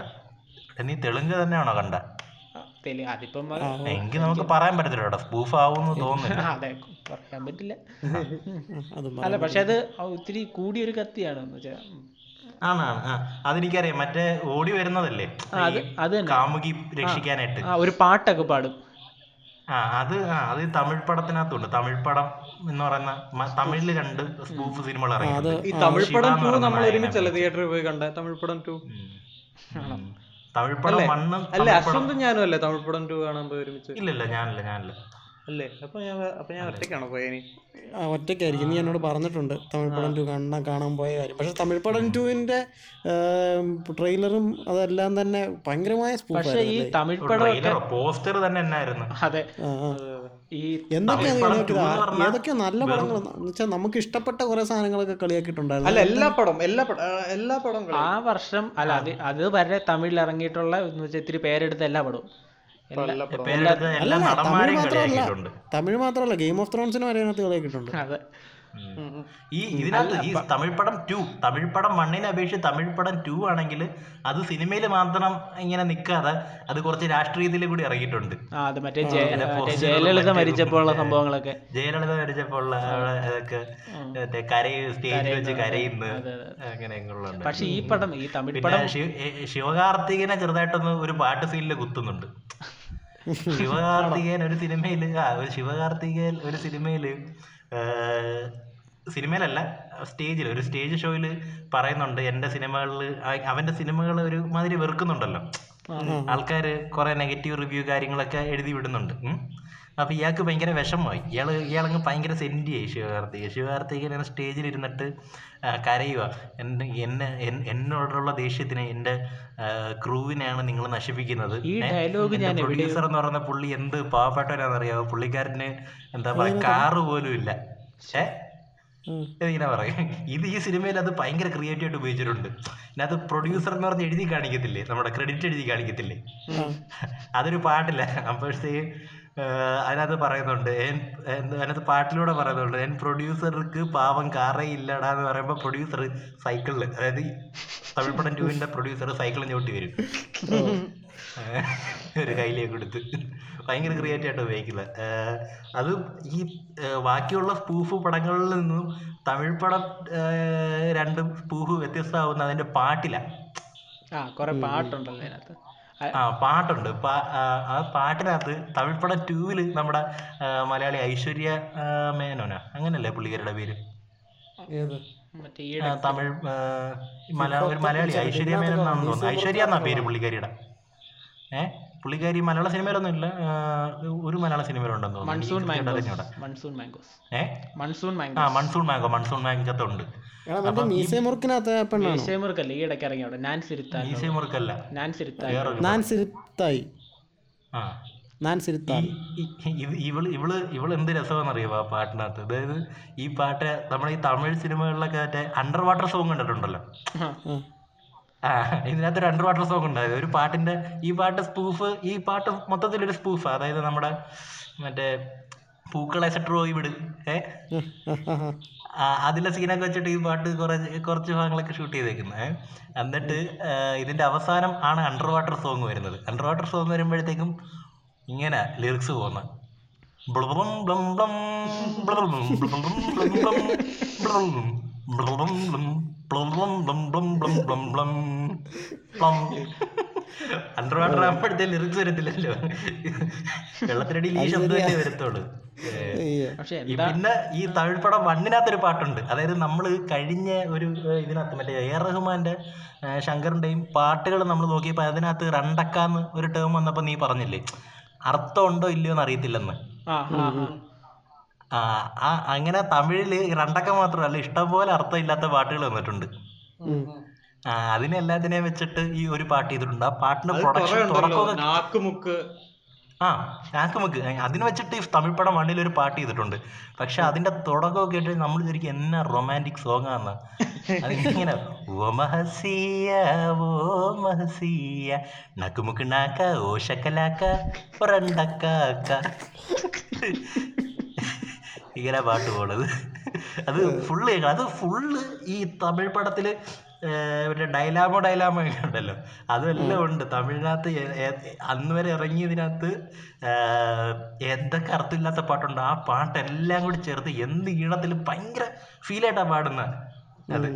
നീ തെലുങ്ക് തന്നെയാണോ കണ്ട? അതിപ്പം എനിക്ക് നമുക്ക് പറയാൻ പറ്റത്തില്ല, സ്പൂഫ് ആവുമെന്ന് തോന്നുന്നു. അതെ പറയാൻ പറ്റില്ല. അല്ല പക്ഷെ അത് ഒത്തിരി കൂടിയൊരു കത്തിയാണ് ആണാണ്. അതെനിക്കറിയാം. മറ്റേ ഓടി വരുന്നതല്ലേ അത് കാമുകി രക്ഷിക്കാനായിട്ട് ഒരു പാട്ടൊക്കെ പാടും. അത് തമിഴ് പടത്തിനകത്തുണ്ട്. തമിഴ് പടം എന്ന് പറയുന്ന തമിഴില് രണ്ട് സ്പൂഫ് സിനിമകൾ ഞാനില്ല ഒറ്റയ്ക്കായിരിക്കും. നീ എന്നോട് പറഞ്ഞിട്ടുണ്ട് തമിഴ് പടം 2 കാണാൻ പോയ കാര്യം. പക്ഷെ തമിഴ് പടം 2ന്റെ ട്രെയിലറും അതെല്ലാം തന്നെ ഭയങ്കരമായ സ്പൂഫാണ്. ഈ തമിഴ് പടം പോസ്റ്റർ തന്നെ എന്നായിരുന്നു. അതെ, ഈ ഏതൊക്കെ നല്ല പടങ്ങൾ എന്ന് വെച്ചാൽ നമുക്ക് ഇഷ്ടപ്പെട്ട കുറെ സാധനങ്ങളൊക്കെ കളിയാക്കിയിട്ടുണ്ടായിരുന്നു. അല്ല എല്ലാ പടം ആ വർഷം അല്ല അത് വരെ തമിഴിൽ ഇറങ്ങിയിട്ടുള്ള എന്ന് വെച്ചാൽ ഇത്തിരി പേരെടുത്ത എല്ലാ പടവും. തമിഴ് മാത്രമല്ല, ഗെയിം ഓഫ് ത്രോൺസിന് വരെ കളിയാക്കിയിട്ടുണ്ട്. ഈ ഇതിനകത്ത് ഈ തമിഴ് പടം 1-നെ അപേക്ഷിച്ച് തമിഴ് പടം 2 ആണെങ്കിൽ അത് സിനിമയിൽ മാത്രം ഇങ്ങനെ നിൽക്കാതെ അത് കുറച്ച് രാഷ്ട്രീയത്തിൽ കൂടി ഇറങ്ങിയിട്ടുണ്ട്. ജയലളിത മരിച്ചപ്പോഴുള്ള സംഭവങ്ങളൊക്കെ, അതൊക്കെ കരയും, സ്റ്റേജിൽ വെച്ച് കരയുന്നത് അങ്ങനെയൊക്കെയുള്ള. പക്ഷെ ഈ പടം, ഈ തമിഴ് പടം ശിവകാർത്തികനെ ചെറുതായിട്ടൊന്ന് ഒരു പാട്ട് സീനിൽ കുത്തുന്നുണ്ട്. ശിവകാർത്തികൻ ഒരു സിനിമയിലല്ല സ്റ്റേജിൽ ഒരു സ്റ്റേജ് ഷോയിൽ പറയുന്നുണ്ട് എൻ്റെ സിനിമകളിൽ അവൻ്റെ സിനിമകൾ ഒരു മാതിരി വെറുക്കുന്നുണ്ടല്ലോ, ആൾക്കാർ കുറെ നെഗറ്റീവ് റിവ്യൂ കാര്യങ്ങളൊക്കെ എഴുതി വിടുന്നുണ്ട്. അപ്പൊ ഇയാൾക്ക് ഭയങ്കര വിഷമമായി, ഇയാളങ്ങ് ഭയങ്കര സെന്റിയായി ശിവകാർത്തികൻ. ശിവകാർത്തികൻ സ്റ്റേജിൽ ഇരുന്നിട്ട് കരയുക, എന്നോടുള്ള ദേഷ്യത്തിന് എൻ്റെ ക്രൂവിനെയാണ് നിങ്ങൾ നശിപ്പിക്കുന്നത്. പ്രൊഡ്യൂസർ എന്ന് പറയുന്ന പുള്ളി എന്ത് പാവപ്പെട്ടവരാണെന്നറിയാമോ, പുള്ളിക്കാരന് എന്താ പറയാ കാറ് പോലും ഇല്ല, പക്ഷേ ഇങ്ങനെ പറയും. ഇത് ഈ സിനിമയിൽ അത് ഭയങ്കര ക്രിയേറ്റീവായിട്ട് ഉപയോഗിച്ചിട്ടുണ്ട്. അത് പ്രൊഡ്യൂസർ എന്ന് പറഞ്ഞ് എഴുതി കാണിക്കത്തില്ലേ, നമ്മുടെ ക്രെഡിറ്റ് എഴുതി കാണിക്കത്തില്ലേ, അതൊരു പാട്ടില്ല. അപ്പോഴത്തേക്കും അതിനകത്ത് പറയുന്നുണ്ട്, അതിനകത്ത് പാട്ടിലൂടെ പറയുന്നുണ്ട്, പ്രൊഡ്യൂസർക്ക് പാവം കാറേ ഇല്ലടാ എന്ന് പറയുമ്പോൾ പ്രൊഡ്യൂസർ സൈക്കിളിൽ, അതായത് തമിഴ് പടം 2ന്റെ പ്രൊഡ്യൂസർ സൈക്കിളിൽ ചവിട്ടി വരും ഒരു കയ്യിലേക്ക് കൊടുത്ത്. ഭയങ്കര ക്രിയേറ്റീവായിട്ട് ഉപയോഗിക്കുന്നത്. അത് ഈ ബാക്കിയുള്ള സ്പൂഫ് പടങ്ങളിൽ നിന്നും തമിഴ് പടം രണ്ടും സ്പൂഫ് വ്യത്യസ്തമാവുന്ന അതിൻ്റെ പാട്ടിലാണ്. പാട്ടുണ്ടല്ലോ അതിനകത്ത്, പാട്ടുണ്ട്. ആ പാട്ടിനകത്ത് തമിഴ് പടം 2ൽ നമ്മുടെ മലയാളി ഐശ്വര്യ മേനോനാ, അങ്ങനല്ലേ പുള്ളിക്കാരുടെ പേര്, തമിഴ് മലയാളി ഐശ്വര്യ മേനോൻ ആണെന്ന് തോന്നുന്നു. ഐശ്വര്യ എന്നാ പേര് പുള്ളിക്കാരിയുടെ. പുള്ളിക്കാരി മലയാള സിനിമയിലൊന്നും ഇല്ല, ഒരു മലയാള സിനിമയിലുണ്ടെന്ന് ഇവള് എന്ത് രസമാണെന്നറിയോ ആ പാട്ടിനകത്ത്. അതായത് ഈ പാട്ട് നമ്മുടെ ഈ തമിഴ് സിനിമകളിലൊക്കെ മറ്റേ അണ്ടർ വാട്ടർ സോങ് കണ്ടിട്ടുണ്ടല്ലോ, ഇതിനകത്ത് ഒരു അണ്ടർ വാട്ടർ സോങ് ഉണ്ടായത് ഒരു പാട്ടിന്റെ. ഈ പാട്ട് സ്പൂഫ്, ഈ പാട്ട് മൊത്തത്തിലൊരു സ്പൂഫാ. അതായത് നമ്മുടെ മറ്റേ പൂക്കളെ സെറ്റർ പോയി വിട്, അതിലെ സീനൊക്കെ വെച്ചിട്ട് ഈ പാട്ട് കുറച്ച് ഭാഗങ്ങളൊക്കെ ഷൂട്ട് ചെയ്തേക്കുന്നത്. എന്നിട്ട് ഇതിന്റെ അവസാനം ആണ് അണ്ടർ വാട്ടർ സോങ് വരുന്നത്. അണ്ടർ വാട്ടർ സോങ് വരുമ്പോഴത്തേക്കും ഇങ്ങനെ ലിറിക്സ് പോകുന്നത്, അണ്ടർവാട്ടർ ആകുമ്പോഴത്തെ ലിറിക്സ് വരത്തില്ലല്ലോ, വെള്ളത്തിനടിയിൽ ഈ ശബ്ദമല്ലേ വരത്തുള്ളൂ. പിന്നെ ഈ തമിഴ് പടം 1നകത്തൊരു പാട്ടുണ്ട്. അതായത് നമ്മൾ കഴിഞ്ഞ ഒരു ഇതിനകത്ത് മറ്റേ എ.ആർ. റഹ്മാന്റെ ശങ്കറിന്റെയും പാട്ടുകൾ നമ്മൾ നോക്കിയപ്പോൾ അതിനകത്ത് രണ്ടക്കാന്ന് ഒരു ടേം വന്നപ്പോൾ നീ പറഞ്ഞില്ലേ അർത്ഥം ഉണ്ടോ ഇല്ലയോ എന്ന് അറിയത്തില്ലെന്ന്. അങ്ങനെ തമിഴില് രണ്ടക്ക മാത്രമല്ല ഇഷ്ടംപോലെ അർത്ഥം ഇല്ലാത്ത പാട്ടുകൾ വന്നിട്ടുണ്ട്. അതിനെല്ലാത്തിനെയും വെച്ചിട്ട് ഈ ഒരു പാട്ട് ചെയ്തിട്ടുണ്ട്. ആ പാട്ടിന്റെ പ്രൊഡക്ഷൻ നാക്കുമുക്ക് അതിന് വെച്ചിട്ട് ഈ തമിഴ് പടം 1ൽ ഒരു പാട്ട് ചെയ്തിട്ടുണ്ട്. പക്ഷെ അതിന്റെ തുടക്കമൊക്കെ കേട്ട് നമ്മൾ ശരിക്കും എന്നാ റൊമാൻറ്റിക് സോങ് ആണെന്ന്. അതിങ്ങനെ ഓ മഹസിയ ഓ മഹസിയ നാക്കുമുക്ക് നാക്ക ഓ ശക്കലാക്ക ഒരണ്ടക്കാക്ക ഇങ്ങനെ പാട്ട് പോണത്. അത് ഫുള്ള് കേൾക്കണം. അത് ഫുള്ള് ഈ തമിഴ് പടത്തില് മറ്റേ ഡയലാമോ ഒക്കെ ഉണ്ടല്ലോ, അതെല്ലാം ഉണ്ട് തമിഴിനകത്ത്. അന്ന് വരെ ഇറങ്ങിയതിനകത്ത് എന്തൊക്കെ അർത്ഥമില്ലാത്ത പാട്ടുണ്ട്, ആ പാട്ടെല്ലാം കൂടി ചേർത്ത് എന്ത് ഈണത്തിൽ ഭയങ്കര ഫീലായിട്ടാ പാടുന്നത്. അത്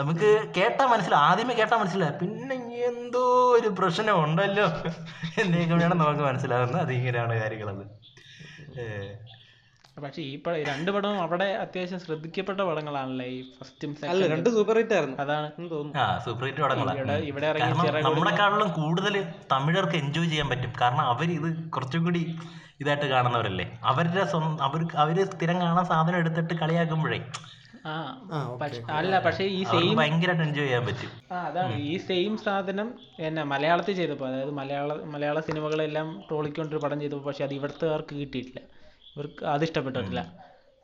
നമുക്ക് കേട്ടാ മനസ്സിലാവും, ആദ്യമേ കേട്ടാ മനസ്സിലാവും, പിന്നെ എന്തോ ഒരു പ്രശ്നം ഉണ്ടല്ലോ എന്നൊക്കെ വേണം നമുക്ക് മനസ്സിലാവുന്നത്. അതിങ്ങനെയാണ് കാര്യങ്ങളത്. പക്ഷെ ഈ പടം, രണ്ട് പടവും അവിടെ അത്യാവശ്യം ശ്രദ്ധിക്കപ്പെട്ട പടങ്ങളാണല്ലേ ഈ ഫസ്റ്റും സെക്കൻഡും. രണ്ട് സൂപ്പർ ഹിറ്റ് ആയിരുന്നു. അതാണ് ഇവിടെ നമ്മളെക്കാളും കൂടുതൽ തമിഴർക്ക് എൻജോയ് ചെയ്യാൻ പറ്റും. കാരണം അവരിത് കുറച്ചും കൂടി ഇതായിട്ട് കാണുന്നവരല്ലേ. അവരുടെ അവര് സ്ഥിരം കാണാൻ സാധനം എടുത്തിട്ട് കളിയാക്കുമ്പോഴേ അല്ല, പക്ഷേ ഈ സെയിം ഭയങ്കരമായിട്ട് എൻജോയ് ചെയ്യാൻ പറ്റും. അതാണ് ഈ സെയിം സാധനം എന്നെ മലയാളത്തിൽ ചെയ്തപ്പോൾ, അതായത് മലയാള സിനിമകളെല്ലാം ട്രോളിക്കൊണ്ടൊരു പടം ചെയ്തപ്പോൾ പക്ഷെ അത് ഇവിടുത്തുകാർക്ക് കിട്ടിയിട്ടില്ല, ഇവർക്ക് അത് ഇഷ്ടപ്പെട്ടിട്ടില്ല.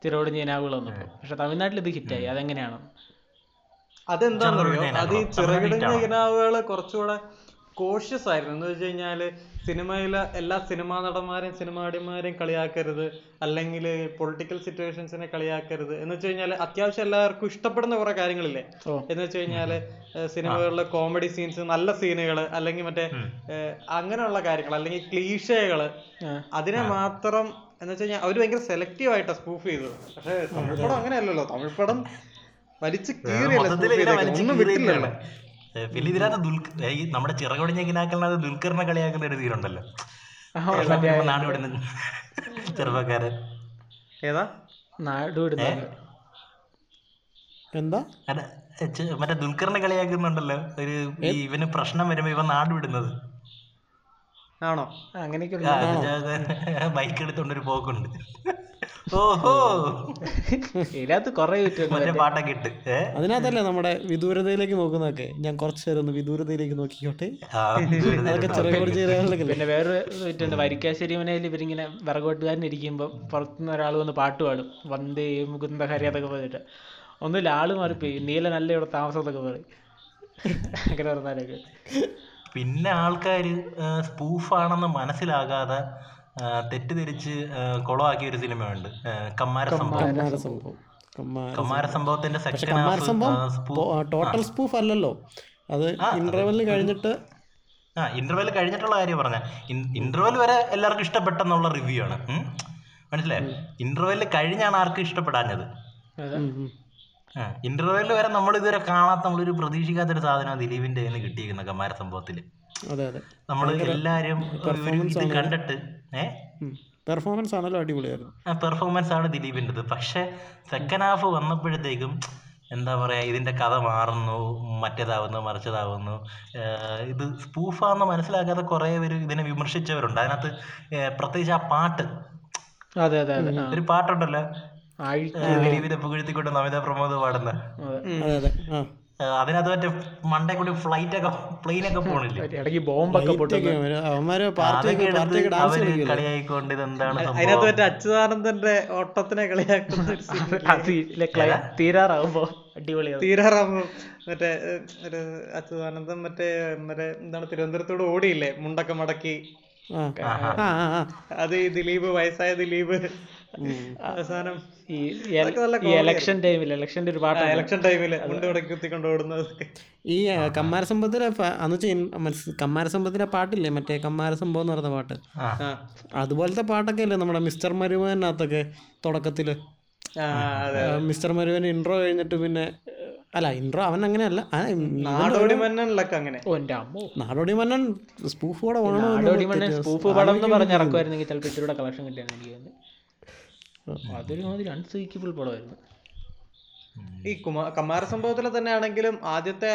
തിരോട് ഞാനാവുകൾ വന്നപ്പോൾ പക്ഷെ തമിഴ്നാട്ടിൽ ഇത് ഹിറ്റായി. അതെങ്ങനെയാണ്? അതെന്താന്ന് പറയുക, അത് ഈ ചിറകിടും ഞാനാവുകള് കുറച്ചുകൂടെ കോഷ്യസ് ആയിരുന്നു. എന്ന് വെച്ച് കഴിഞ്ഞാല് സിനിമയിലെ എല്ലാ സിനിമാ നടന്മാരെയും സിനിമാടിമാരെയും കളിയാക്കരുത്, അല്ലെങ്കിൽ പൊളിറ്റിക്കൽ സിറ്റുവേഷൻസിനെ കളിയാക്കരുത്. എന്ന് വെച്ച് കഴിഞ്ഞാൽ അത്യാവശ്യം എല്ലാവർക്കും ഇഷ്ടപ്പെടുന്ന കുറെ കാര്യങ്ങളില്ലേ. എന്ന് വെച്ച് കഴിഞ്ഞാല് സിനിമകളിലെ കോമഡി സീൻസ്, നല്ല സീനുകൾ, അല്ലെങ്കിൽ മറ്റേ അങ്ങനെയുള്ള കാര്യങ്ങൾ, അല്ലെങ്കിൽ ക്ലീഷകള്, അതിനെ മാത്രം എന്ന് വെച്ച് കഴിഞ്ഞാൽ അവര് ഭയങ്കര സെലക്റ്റീവ് ആയിട്ടാ സ്പൂഫ് ചെയ്തത്. പക്ഷെ തമിഴ് പടം അങ്ങനെയല്ലല്ലോ, തമിഴ് പടം വലിച്ചു കീറിയല്ലോ. പിന്നെ ഇതിനകത്ത് നമ്മുടെ ചിറകൊടിഞ്ഞിനാക്കലിനകത്ത് ദുൽഖറിനെ കളിയാക്കുന്ന ഒരു തീരുണ്ടല്ലോ, നാടുവിടുന്ന ചെറുപ്പക്കാരൻ ഏതാ നാടുവിടുന്ന എന്താ മറ്റേ ദുൽഖറിനെ കളിയാക്കുന്നുണ്ടല്ലോ, ഒരു ഇവന് പ്രശ്നം വരുമ്പോ ഇവൻ നാട് വിടുന്നത് ആണോ? അങ്ങനെയൊക്കെ ബൈക്ക് എടുത്തോണ്ടൊരു പോക്കുണ്ട്. ഓഹോ, ഇതിനകത്ത് കൊറേ പാട്ടൊക്കെ ഇട്ട് അതിനകത്തല്ലേ നമ്മുടെ വിദൂരതയിലേക്ക് നോക്കുന്നതൊക്കെ. ഞാൻ കുറച്ചു നേരം ഒന്ന് വിദൂരതയിലേക്ക് നോക്കിക്കോട്ടെ. പിന്നെ വേറൊരു വരിക്കാശ്ശേരി മനയിൽ ഇവരിങ്ങനെ വിറകോട്ടുകാരനിരിക്കുമ്പോ പുറത്തുനിന്ന് ഒരാൾ വന്ന് പാട്ട് പാടും, വന്ദേ മുകുന്ദ ഹരി അതൊക്കെ പറഞ്ഞിട്ട്. ഒന്നുമില്ല, ആള് മാറിപ്പോയി, നീല നല്ല ഇവിടെ താമസത്തൊക്കെ പറയും. അങ്ങനെ പറഞ്ഞാലൊക്കെ പിന്നെ ആൾക്കാര് സ്പൂഫാണെന്ന് മനസ്സിലാകാതെ തെറ്റിദ്ധരിച്ച് കൊളമാക്കിയ ഒരു സിനിമയുണ്ട്, കമ്മാര സംഭവം. കമ്മാര സംഭവത്തിന്റെ ടോട്ടൽ സ്പൂഫ് അല്ലല്ലോ അത്, ഇന്റർവെൽ കഴിഞ്ഞിട്ട് ഇന്റർവെൽ കഴിഞ്ഞിട്ടുള്ള കാര്യം പറഞ്ഞ. ഇന്റർവെൽ വരെ എല്ലാവർക്കും ഇഷ്ടപ്പെട്ടെന്നുള്ള റിവ്യൂ ആണ്, മനസ്സിലായോ? ഇന്റർവെൽ കഴിഞ്ഞാണ് ആർക്കും ഇഷ്ടപ്പെടാഞ്ഞത്. ഇന്റർവെൽ വരെ നമ്മൾ ഇതുവരെ കാണാത്ത, നമ്മളൊരു പ്രതീക്ഷിക്കാത്തൊരു സാധനമാണ് ദിലീപിന്റെ കയ്യിൽ നിന്ന് കിട്ടിയിരിക്കുന്ന കമ്മാര സംഭവത്തില്. നമ്മള് എല്ലാരും ഇത് കണ്ടിട്ട് പെർഫോമൻസ് ആണല്ലോ, അടിപൊളിയായിരുന്നു ആ പെർഫോമൻസ് ആണ് ദിലീപിൻ്റെത്. പക്ഷെ സെക്കൻഡ് ഹാഫ് വന്നപ്പോഴത്തേക്കും എന്താ പറയാ, ഇതിന്റെ കഥ മാറുന്നു, മറ്റേതാവുന്നു, മറിച്ചതാവുന്നു. ഇത് സ്പൂഫാന്ന് മനസ്സിലാക്കാതെ കുറെ പേര് ഇതിനെ വിമർശിച്ചവരുണ്ട്. അതിനകത്ത് പ്രത്യേകിച്ച് ആ പാട്ട്, ഒരു പാട്ടുണ്ടല്ലോ ദിലീപിനെ പുകഴ്ത്തിക്കൊണ്ട് നമിത പ്രമോദ് പാടുന്ന, അതിനകത്ത് മറ്റേ മണ്ടേ കൂടി ഫ്ലൈറ്റൊക്കെ പ്ലെയിനൊക്കെ പോണില്ലേ, അവര് കളിയായിക്കൊണ്ട് ഇതെന്താണ് അച്യുതാനന്ദന്റെ ഓട്ടത്തിനെ കളിയാക്കുന്നത്. തീരാറാവുമ്പോ അടിപൊളിയാണ്, തീരാറാവുമ്പോ മറ്റേ ഒരു അച്യുതാനന്ദൻ മറ്റേ എന്താണ് തിരുവനന്തപുരത്തോട് ഓടിയില്ലേ മുണ്ടൊക്കെ മടക്കി, അത് ദിലീപ്, വയസ്സായ ദിലീപ് അവസാനം ഈ ഇലക്ഷൻ ടൈമിൽ കുത്തിക്കൊണ്ട് ഓടുന്നത്. ഈ കമ്മാര സംഭവത്തിലെ കമ്മാര സംഭവത്തിലെ പാട്ടില്ലേ, മറ്റേ കമ്മാര സംഭവം എന്ന് പറഞ്ഞ പാട്ട്, അതുപോലത്തെ പാട്ടൊക്കെ അല്ലേ നമ്മുടെ മിസ്റ്റർ മരുവനകത്തൊക്കെ തുടക്കത്തില്. മിസ്റ്റർ മരുവൻ ഇൻട്രോ കഴിഞ്ഞിട്ട് പിന്നെ അല്ല, ഇൻട്രോ അവൻ അങ്ങനെയല്ല, നാടോടി മന്നനിലൊക്കെ അങ്ങനെ. നാടോടി മന്നൻ സ്പൂഫ് കൂടെ പറഞ്ഞിറക്കുമായിരുന്നെങ്കിൽ ചിലപ്പോൾ ഇത്തിരി കളക്ഷൻ കിട്ടിയായിരുന്നു എനിക്ക് തോന്നുന്നു. അതൊരുമാതിരി അൺസീക്കബിൾ പടമായിരുന്നു. ഈ കമ്മാര സംഭവത്തിലെ തന്നെ ആണെങ്കിലും ആദ്യത്തെ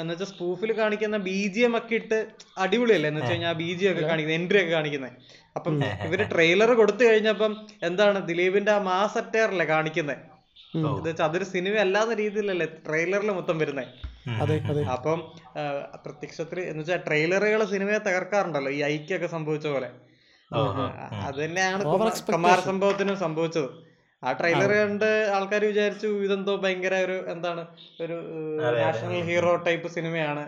എന്നുവെച്ചാൽ സ്പൂഫിൽ കാണിക്കുന്ന BGM ഒക്കെ ഇട്ട് അടിപൊളിയല്ലേ, എന്ന് വെച്ച് കഴിഞ്ഞാൽ BGM ഒക്കെ കാണിക്കുന്നത്, എൻട്രി ഒക്കെ കാണിക്കുന്നത്. അപ്പം ഇവര് ട്രെയിലർ കൊടുത്തു കഴിഞ്ഞപ്പം എന്താണ് ദിലീപിന്റെ ആ മാസ് അറ്റയറല്ലേ കാണിക്കുന്നത്, എന്ന് വെച്ചാൽ അതൊരു സിനിമ അല്ലാത്ത രീതിയിലല്ലേ ട്രെയിലറിൽ മൊത്തം വരുന്നേ. അപ്പം പ്രത്യക്ഷത്തിൽ എന്ന് വെച്ചാൽ ട്രെയിലറുകൾ സിനിമയെ തകർക്കാറുണ്ടല്ലോ, ഈ ഐക്യൊക്കെ സംഭവിച്ച പോലെ. അത് തന്നെയാണ് കമ്മാര സംഭവത്തിനും സംഭവിച്ചത്. ആ ട്രെയിലർ കണ്ട് ആൾക്കാർ വിചാരിച്ചു ഇതെന്തോ ഭയങ്കര ഒരു എന്താണ് ഒരു നാഷണൽ ഹീറോ ടൈപ്പ് സിനിമയാണ്,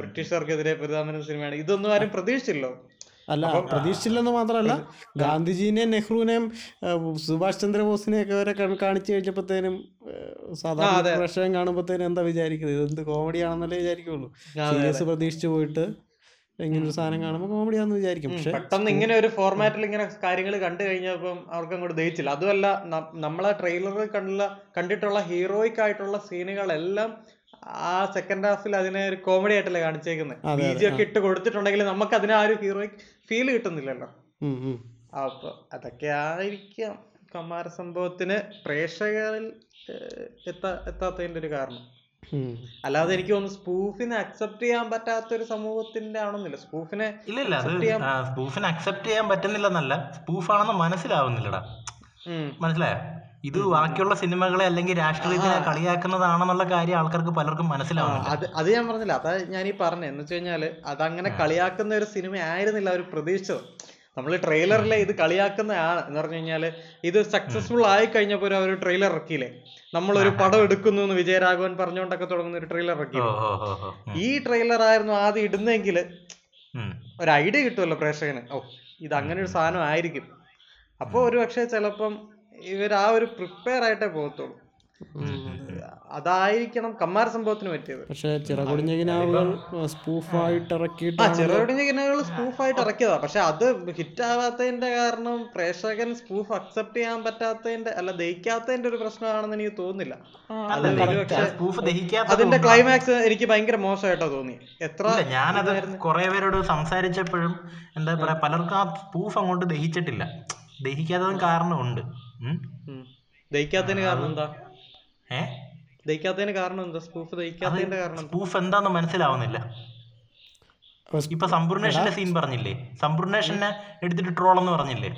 ബ്രിട്ടീഷുകാർക്കെതിരെ പ്രതികാര സിനിമയാണ്, ഇതൊന്നും ആരും പ്രതീക്ഷിച്ചില്ലോ. അല്ല, പ്രതീക്ഷിച്ചില്ലെന്ന് മാത്രമല്ല, ഗാന്ധിജീനെയും നെഹ്റുവിനെയും സുഭാഷ് ചന്ദ്രബോസിനെയൊക്കെ അവരെ കാണിച്ചു കഴിഞ്ഞപ്പോഴത്തേനും സാധാരണ പ്രശ്നം കാണുമ്പോഴത്തേനും എന്താ വിചാരിക്കുന്നത്, ഇതെന്ത് കോമഡിയാണെന്നല്ലേ വിചാരിക്കുള്ളൂ. സീരിയസ് പ്രതീക്ഷിച്ചു പോയിട്ട് ഇങ്ങനൊരു സാധനം കാണുമ്പോൾ കോമഡിയാന്ന് വിചാരിക്കും. പക്ഷെ പെട്ടെന്ന് ഇങ്ങനെ ഒരു ഫോർമാറ്റിൽ ഇങ്ങനെ കാര്യങ്ങൾ കണ്ടു കഴിഞ്ഞപ്പം അവർക്ക് അങ്ങോട്ട് ദഹിച്ചില്ല. അതുമല്ല, നമ്മളെ ട്രെയിലറിൽ കണ്ടിട്ടുള്ള ഹീറോയിക് ആയിട്ടുള്ള സീനുകളെല്ലാം ആ സെക്കൻഡ് ഹാഫിൽ അതിനെ ഒരു കോമഡി ആയിട്ടല്ലേ കാണിച്ചേക്കുന്നത്. BGM ഒക്കെ ഇട്ട് കൊടുത്തിട്ടുണ്ടെങ്കിൽ നമുക്ക് അതിനെ ആ ഒരു ഹീറോയിക് ഫീൽ കിട്ടുന്നില്ലല്ലോ. അപ്പൊ അതൊക്കെ ആയിരിക്കാം കമ്മാര സംഭവത്തിന് പ്രേക്ഷകരിൽ എത്താത്തതിന്റെ ഒരു കാരണം. അല്ലാതെ എനിക്ക് തോന്നുന്നു സ്പൂഫിനെ അക്സെപ്റ്റ് ചെയ്യാൻ പറ്റാത്ത ഒരു സമൂഹത്തിന്റെ ആണെന്നില്ല, സ്പൂഫിനെ സ്പൂഫിനെ അക്സെപ്റ്റ് ചെയ്യാൻ പറ്റുന്നില്ലെന്നല്ല, സ്പൂഫാണെന്ന് മനസ്സിലാവുന്നില്ലടാ. മനസ്സിലായോ? ഇത് ബാക്കിയുള്ള സിനിമകളെ അല്ലെങ്കിൽ രാഷ്ട്രീയത്തിനെ കളിയാക്കുന്നതാണെന്നുള്ള കാര്യം ആൾക്കാർക്ക് പലർക്കും മനസ്സിലാവുന്നില്ല. അത് ഞാൻ പറഞ്ഞില്ല, അതാ ഞാൻ ഈ പറഞ്ഞത്. എന്ന് വെച്ച് കഴിഞ്ഞാല് അതങ്ങനെ കളിയാക്കുന്ന ഒരു സിനിമ ആയിരുന്നില്ല അവർ പ്രതീക്ഷിച്ചത്. നമ്മൾ ട്രെയിലറിലെ ഇത് കളിയാക്കുന്നതാണ് എന്ന് പറഞ്ഞു കഴിഞ്ഞാൽ, ഇത് സക്സസ്ഫുൾ ആയി കഴിഞ്ഞപ്പോൾ അവർ ട്രെയിലർ ഇറക്കിയില്ലേ, നമ്മളൊരു പടം എടുക്കുന്നു എന്ന് വിജയരാഘവൻ പറഞ്ഞുകൊണ്ടൊക്കെ തുടങ്ങുന്ന ഒരു ട്രെയിലർ ഇറക്കിയില്ലേ. ഈ ട്രെയിലർ ആയിരുന്നു ആദ്യം ഇടുന്നെങ്കിൽ ഒരു ഐഡിയ കിട്ടുമല്ലോ പ്രേക്ഷകന്, ഓ ഇത് അങ്ങനെ ഒരു സാധനം ആയിരിക്കും. അപ്പോൾ ഒരു പക്ഷേ ചിലപ്പം ഇവർ ആ ഒരു പ്രിപ്പയർ ആയിട്ടേ പോകത്തുള്ളൂ. അതായിരിക്കണം കമ്മാര സംഭവത്തിന് പറ്റിയത്. പക്ഷെ ചിറകൊടിഞ്ഞകിനാവുകൾ സ്പൂഫായിട്ട് ഇറക്കിയതാ, പക്ഷെ അത് ഹിറ്റാവാത്തതിന്റെ കാരണം പ്രേക്ഷകൻ സ്പൂഫ് അക്സെപ്റ്റ് ചെയ്യാൻ പറ്റാത്തതിന്റെ അല്ല, ദഹിക്കാത്തതിന്റെ ഒരു പ്രശ്നമാണെന്ന് എനിക്ക് തോന്നുന്നില്ല. അതിന്റെ ക്ലൈമാക്സ് എനിക്ക് ഭയങ്കര മോശമായിട്ടാ തോന്നി. എത്ര ഞാനത് കുറെ പേരോട് സംസാരിച്ചപ്പോഴും എന്താ പറയാ, പലർക്കും ആ സ്പൂഫ് അങ്ങോട്ട് ദഹിച്ചിട്ടില്ല. ദഹിക്കാത്തതും കാരണമുണ്ട്. ദഹിക്കാത്തതിന് കാരണം എന്താ? ദഹിക്കാത്തതിന്റെ കാരണം എന്താ? സ്പൂഫ് ദഹിക്കാത്തതിന്റെ കാരണം സ്പൂഫ് എന്താന്ന് മനസ്സിലാവുന്നില്ല. ഇപ്പൊ സമ്പൂർണേഷന്റെ സീൻ പറഞ്ഞില്ലേ, സമ്പൂർണേഷനെ എടുത്തിട്ട് ട്രോൾ എന്ന് പറഞ്ഞില്ലേ,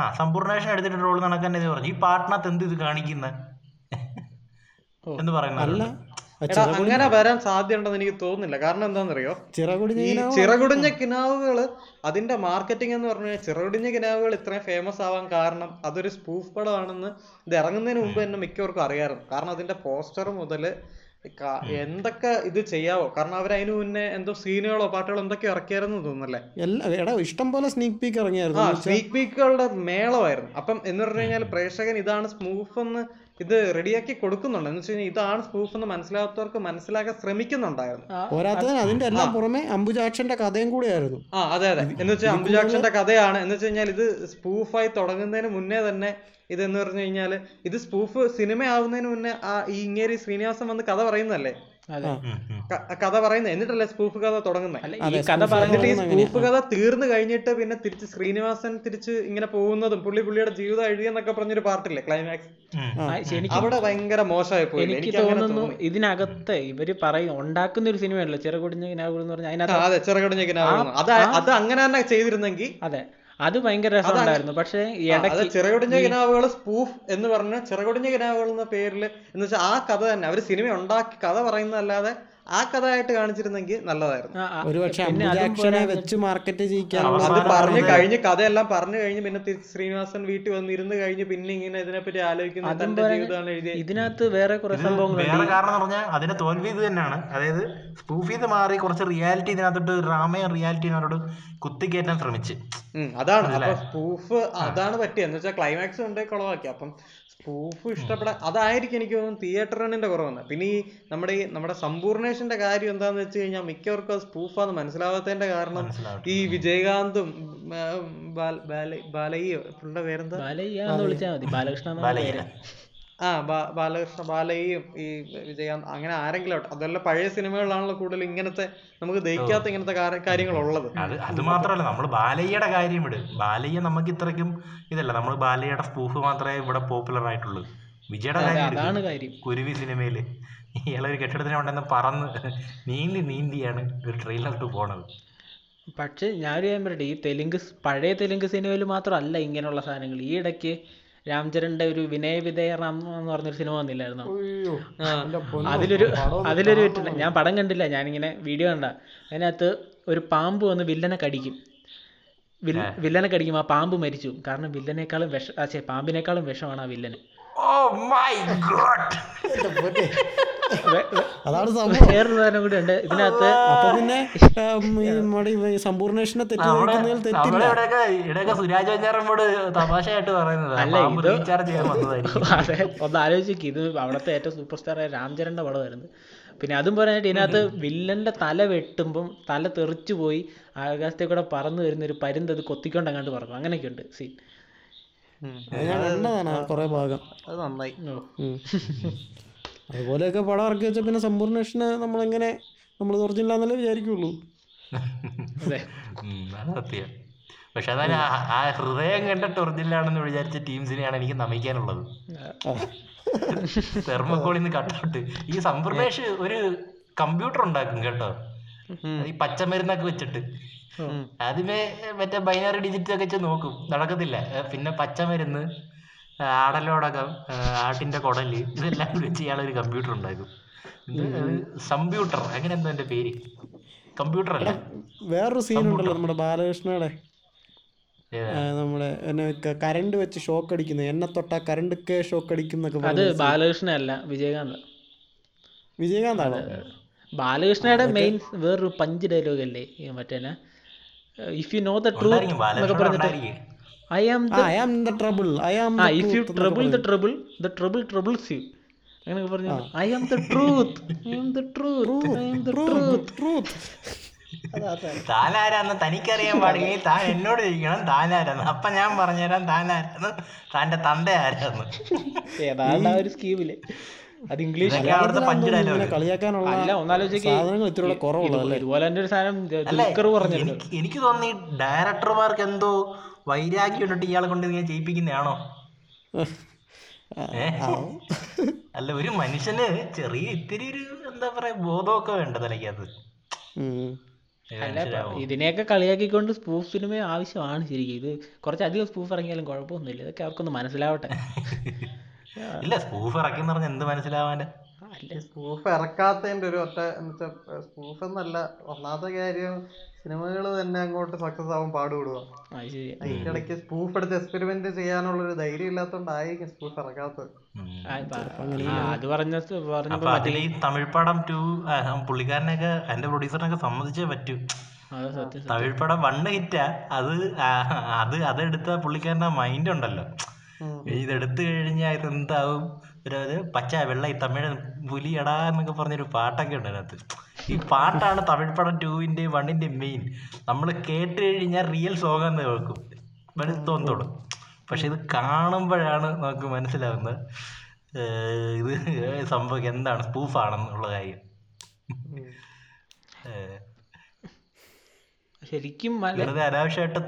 ആ സമ്പൂർണേഷൻ എടുത്തിട്ട് ട്രോൾ നടക്കാൻ എന്ന് പറഞ്ഞു. ഈ പാട്ടിനകത്ത് എന്ത് ഇത് കാണിക്കുന്നത് എന്ന് പറയുന്നത് അങ്ങനെ വരാൻ സാധ്യതയുണ്ടെന്ന് എനിക്ക് തോന്നുന്നില്ല. കാരണം എന്താണെന്നറിയോ, ഈ ചിറകുടിഞ്ഞ കിനാവുകള് അതിന്റെ മാർക്കറ്റിംഗ് എന്ന് പറഞ്ഞു കഴിഞ്ഞാൽ ചിറകുടിഞ്ഞ കിനാവുകൾ ഇത്രയും ഫേമസ് ആവാൻ കാരണം അതൊരു സ്പൂഫ് പടമാണെന്ന് ഇത് ഇറങ്ങുന്നതിന് മുമ്പ് തന്നെ മിക്കവർക്കും അറിയാമായിരുന്നു. കാരണം അതിന്റെ പോസ്റ്റർ മുതല് എന്തൊക്കെ ഇത് ചെയ്യാവോ, കാരണം അവർ അതിന് മുന്നേ എന്തോ സീനുകളോ പാട്ടുകളോ എന്തൊക്കെയോ ഇറക്കിയായിരുന്നു തോന്നുന്നല്ലേ, ഇഷ്ടം പോലെ സ്നീക് പീക്ക് ഇറങ്ങിയായിരുന്നു. ആ സ്നീക് പീക്കുകളുടെ മേളമായിരുന്നു. അപ്പം എന്ന് പറഞ്ഞു കഴിഞ്ഞാൽ പ്രേക്ഷകൻ ഇതാണ് സ്പൂഫ് എന്ന് ഇത് റെഡിയാക്കി കൊടുക്കുന്നുണ്ട് എന്ന് വെച്ച് കഴിഞ്ഞാൽ ഇതാണ് സ്പൂഫ് എന്ന് മനസ്സിലാകാത്തവർക്ക് മനസ്സിലാക്കാൻ ശ്രമിക്കുന്നുണ്ടായിരുന്നു. പുറമെ അംബുജാക്ഷന്റെ കഥയും കൂടിയായിരുന്നു. ആ അതെ അതെ, എന്ന് വെച്ചാൽ അംബുജാക്ഷന്റെ കഥയാണ്. എന്ന് വെച്ച് കഴിഞ്ഞാൽ ഇത് സ്പൂഫായി തുടങ്ങുന്നതിന് മുന്നേ തന്നെ ഇതെന്ന് പറഞ്ഞു കഴിഞ്ഞാൽ ഇത് സ്പൂഫ് സിനിമ ആവുന്നതിന് മുന്നേ ആ ഈ ഇങ്ങേരി ശ്രീനിവാസൻ വന്ന് കഥ പറയുന്നതല്ലേ, കഥ പറയുന്നത്, എന്നിട്ടല്ലേ സ്പൂഫ് കഥ തുടങ്ങുന്നത്. എന്നിട്ട് ഈ സ്പൂഫ് കഥ തീർന്നു കഴിഞ്ഞിട്ട് പിന്നെ തിരിച്ച് ശ്രീനിവാസൻ തിരിച്ച് ഇങ്ങനെ പോകുന്നതും പുള്ളി പുള്ളിയുടെ ജീവിതം എഴുതിയെന്നൊക്കെ പറഞ്ഞൊരു പാർട്ടില്ലേ ക്ലൈമാക്സ്, അവിടെ ഭയങ്കര മോശമായി പോയി. എനിക്ക് തോന്നുന്നു ഇതിനകത്ത് ഇവര് പറയും ഉണ്ടാക്കുന്ന ഒരു സിനിമയല്ലേ ചിറകുടിഞ്ഞ കിനാവുകൾ എന്ന് പറഞ്ഞാൽ. അതെ ചിറകുടിഞ്ഞ കിനാവുകൾ, അത് അങ്ങനെ തന്നെ ചെയ്തിരുന്നെങ്കിൽ അതെ അത് ഭയങ്കര രസമുണ്ടായിരുന്നു. പക്ഷേ ചിറകുടിഞ്ഞ കിനാവുകൾ സ്പൂഫ് എന്ന് പറഞ്ഞ ചിറകുടിഞ്ഞ കിനാവുകൾ എന്ന പേരിൽ എന്ന് വെച്ചാൽ ആ കഥ തന്നെ അവര് സിനിമ ഉണ്ടാക്കി കഥ പറയുന്നതല്ലാതെ ആ കഥ ആയിട്ട് കാണിച്ചിരുന്നെങ്കിൽ നല്ലതായിരുന്നു. പറഞ്ഞു കഴിഞ്ഞ് കഥയെല്ലാം പറഞ്ഞു കഴിഞ്ഞ് പിന്നെ ശ്രീനിവാസൻ വീട്ടിൽ വന്നിരുന്ന് കഴിഞ്ഞ് പിന്നെ ഇങ്ങനെ ഇതിനെപ്പറ്റി ആലോചിക്കുന്നത്. ഇതിനകത്ത് വേറെ കുറെ സംഭവങ്ങൾ കാരണം പറഞ്ഞാൽ അതിന്റെ തോൽവി ഇത് തന്നെയാണ്. അതായത് സ്പൂഫ് ഇത് മാറി കുറച്ച് റിയാലിറ്റി ഇതിനകത്തോട്ട് ഡ്രാമ റിയാലിറ്റിനോട് കുത്തിക്കയറ്റാൻ ശ്രമിച്ചു. അതാണ് സ്പൂഫ് അതാണ് പറ്റിയത്. എന്ന് വെച്ചാൽ ക്ലൈമാക്സ് കൊണ്ടേ കുളവാക്കി. അപ്പം സ്പൂഫ് ഇഷ്ടപ്പെടാൻ അതായിരിക്കും എനിക്ക് തോന്നുന്നു തിയേറ്റർ റണ്ണിന്റെ കുറവെന്ന്. പിന്നെ ഈ നമ്മുടെ സമ്പൂർണേഷന്റെ കാര്യം എന്താന്ന് വെച്ച് കഴിഞ്ഞാൽ മിക്കവർക്കും അത് സ്പൂഫാന്ന് മനസ്സിലാവാത്തതിന്റെ കാരണം ഈ വിജയകാന്തും ബാലയ്യോ പുള്ളിയുടെ പേരെന്താ ബാലകൃഷ്ണ ബാലയ്യും ഈ വിജയകാന്ത് അങ്ങനെ ആരെങ്കിലും ആട്ടെ, അതെല്ലാം പഴയ സിനിമകളിലാണല്ലോ കൂടുതൽ ഇങ്ങനത്തെ നമുക്ക് ദഹിക്കാത്ത ഇങ്ങനത്തെ കാര്യങ്ങളുള്ളത്. അത് മാത്രമല്ല നമ്മൾ ബാലയ്യയുടെ കാര്യം വിട്, ബാലയ്യ നമുക്ക് ഇത്രയ്ക്കും ഇതല്ല, നമ്മൾ ബാലയ്യയുടെ സ്പൂഫ് മാത്രമേ ഇവിടെ പോപ്പുലർ ആയിട്ടുള്ളൂ. വിജയുടെ കാര്യം കുരുവി സിനിമയില് ഇയാളൊരു കെട്ടിടത്തിന് അവിടെ പറന്ന് നീന്തിയാണ് ഒരു ട്രെയിനിലോട്ട് പോണത്. പക്ഷെ ഞാനൊരു കാര്യം പറയട്ടെ, ഈ പഴയ തെലുങ്ക് സിനിമയിൽ മാത്രമല്ല ഇങ്ങനെയുള്ള സാധനങ്ങൾ. ഈ ഇടയ്ക്ക് രാംചരന്റെ ഒരു വിനയ വിധേയ റാം എന്ന് പറഞ്ഞൊരു സിനിമ വന്നില്ലായിരുന്നു. അതിലൊരു ഞാൻ പടം കണ്ടില്ല, ഞാനിങ്ങനെ വീഡിയോ കണ്ട. അതിനകത്ത് ഒരു പാമ്പ് വന്ന് വില്ലനെ കടിക്കും, ആ പാമ്പ് മരിച്ചു. കാരണം പാമ്പിനേക്കാളും വിഷമാണ് ആ വില്ലന്. വേറൊരു സാധനം കൂടി ഉണ്ട് ഇതിനകത്ത്. ഒന്ന് ആലോചിക്കും, ഇത് അവിടത്തെ ഏറ്റവും സൂപ്പർ സ്റ്റാറായ രാംചരന്റെ പടമായിരുന്നു. പിന്നെ അതും പറയാനായിട്ട് ഇതിനകത്ത് വില്ലന്റെ തല വെട്ടുമ്പം തല തെറിച്ചു പോയി ആകാശത്തെ കൂടെ പറന്നു വരുന്ന ഒരു പരുന്ത് അത് കൊത്തിക്കൊണ്ട് അങ്ങോട്ട് പറക്കും. അങ്ങനെയൊക്കെ ഉണ്ട് സീൻ. അതുപോലെയൊക്കെ പടം ഇറക്കി വെച്ചാൽ പിന്നെ സമ്പൂർണേഷന് നമ്മളെങ്ങനെ നമ്മൾ ഒറിജിനലാന്നല്ലേ വിചാരിക്കുള്ളൂ. പക്ഷെ അതാണ് ആ ഹൃദയം കണ്ടിട്ട് ഒറിജിനലാണെന്ന് വിചാരിച്ച ടീംസിനെയാണ് എനിക്ക് നമിക്കാനുള്ളത്. തെർമോക്കോളിന്ന് കട്ടൗട്ട് ഈ സമ്പൂർണേഷ് ഒരു കമ്പ്യൂട്ടർ ഉണ്ടാക്കും കേട്ടോ, ഈ പച്ചമരുന്നൊക്കെ വെച്ചിട്ട്. ആദ്യമേ മറ്റേ ബൈനറി ഡിജിറ്റ് ഒക്കെ വെച്ച് നോക്കും, നടക്കത്തില്ല. പിന്നെ പച്ചമരുന്ന്, ആടലോടകം, ആട്ടിന്റെ കുടല്, ഇതെല്ലാം വെച്ച് ഇയാളൊരു കമ്പ്യൂട്ടർ ഉണ്ടാക്കും. സമ്പ്യൂട്ടർ അങ്ങനെ എന്താ എന്റെ പേര്, കമ്പ്യൂട്ടർ അല്ല. വേറൊരു സീൻ ഉണ്ടല്ലോ നമ്മുടെ ബാലകൃഷ്ണയുടെ, നമ്മുടെ കറണ്ട് വെച്ച് ഷോക്ക് അടിക്കുന്നത്, എന്നെ തൊട്ടാ കറണ്ട് കേ ഷോക്ക് അടിക്കുന്നൊക്കെ. അത് ബാലകൃഷ്ണ അല്ല, വിജയകാന്താണ്. ബാലകൃഷ്ണയുടെ മെയിൻ വേറൊരു പഞ്ച് ഡയലോഗ് അല്ലേ മറ്റേനെ, if you know the truth എന്നൊക്കെ പറഞ്ഞിട്ട് I am the trouble. If you trouble the trouble, the trouble troubles you. അങ്ങനെ പറഞ്ഞു I am the truth. താനാരാന്ന് തനിക്കറിയാൻ പാടില്ലെങ്കിൽ താൻ എന്നോട് ചോദിക്കണം താനാരാന്ന്, അപ്പൊ ഞാൻ പറഞ്ഞുതരാം താനാരാന്ന് താന്റെ തന്റെ ആരാന്ന്. ഏതാണ്ട് ആ ഒരു സ്കീമില് അത് ഇംഗ്ലീഷ് ഇതുപോലെ തന്നെ ഒരു സാധനം പറഞ്ഞല്ലോ. എനിക്ക് തോന്നി ഡയറക്ടർമാർക്ക് എന്തോ വൈരാഗ്യം ഉണ്ടിട്ട് ഇയാളെ കൊണ്ട് ഇങ്ങനെ ചെയ്യിപ്പിക്കുന്നതാണോ ആവും. അല്ല, ഒരു മനുഷ്യന് ചെറിയ ഇത്തിരി ഒരു എന്താ പറയാ ബോധമൊക്കെ വേണ്ട തലയ്ക്കത്. ഇതിനെയൊക്കെ കളിയാക്കിക്കൊണ്ട് സ്പൂഫ് സിനിമ ആവശ്യമാണ് ശരിക്കും. ഇത് കുറച്ചധികം സ്പൂഫ് ഇറങ്ങിയാലും കുഴപ്പമൊന്നുമില്ല, ഇതൊക്കെ അവർക്കൊന്ന് മനസ്സിലാവട്ടെ. ഇല്ല, സ്പൂഫ് ഇറക്കി പറഞ്ഞ എന്ത് മനസ്സിലാവാൻ? സ്പൂഫ് ഇറക്കാത്തതിന്റെ ഒരു ഒറ്റ എന്ന് വെച്ചാൽ സ്പൂഫ് എന്നല്ല, ഒന്നാമത്തെ കാര്യം സിനിമകൾ തന്നെ അങ്ങോട്ട് സക്സസ് ആവാൻ പാടുപെടുക. അതിനിടയ്ക്ക് സ്പൂഫ് എടുത്ത് എക്സ്പെരിമെന്റ് ചെയ്യാനുള്ളൊരു ധൈര്യം ഇല്ലാത്തോണ്ടായിരിക്കും സ്പൂഫ് ഇറക്കാത്തത്. അതില് ഈ തമിഴ് പടം 2 പുള്ളിക്കാരനൊക്കെ എന്റെ പ്രൊഡ്യൂസറിനൊക്കെ സമ്മതിച്ചേ പറ്റൂ. തമിഴ് പടം 1 ഹിറ്റാ, അതെടുത്ത പുള്ളിക്കാരന്റെ മൈൻഡ് ഉണ്ടല്ലോ, ഇതെടുത്തു കഴിഞ്ഞാൽ ഇതെന്താവും, പച്ച വെള്ള ഈ തമിഴ് പുലിയടാ എന്നൊക്കെ പറഞ്ഞൊരു പാട്ടൊക്കെ ഉണ്ട് അതിനകത്ത്. ഈ പാട്ടാണ് തമിഴ് പടം 2-ന്റെയും 1-ന്റെയും മെയിൻ. നമ്മൾ കേട്ട് കഴിഞ്ഞാൽ റിയൽ സോങ് കേൾക്കും, തോന്നത്തോളൂ. പക്ഷെ ഇത് കാണുമ്പോഴാണ് നമുക്ക് മനസ്സിലാവുന്നത് ഇത് സംഭവം എന്താണ്, സ്പൂഫാണെന്നുള്ള കാര്യം. ശരിക്കും വെറുതെ അനാവശ്യമായിട്ട്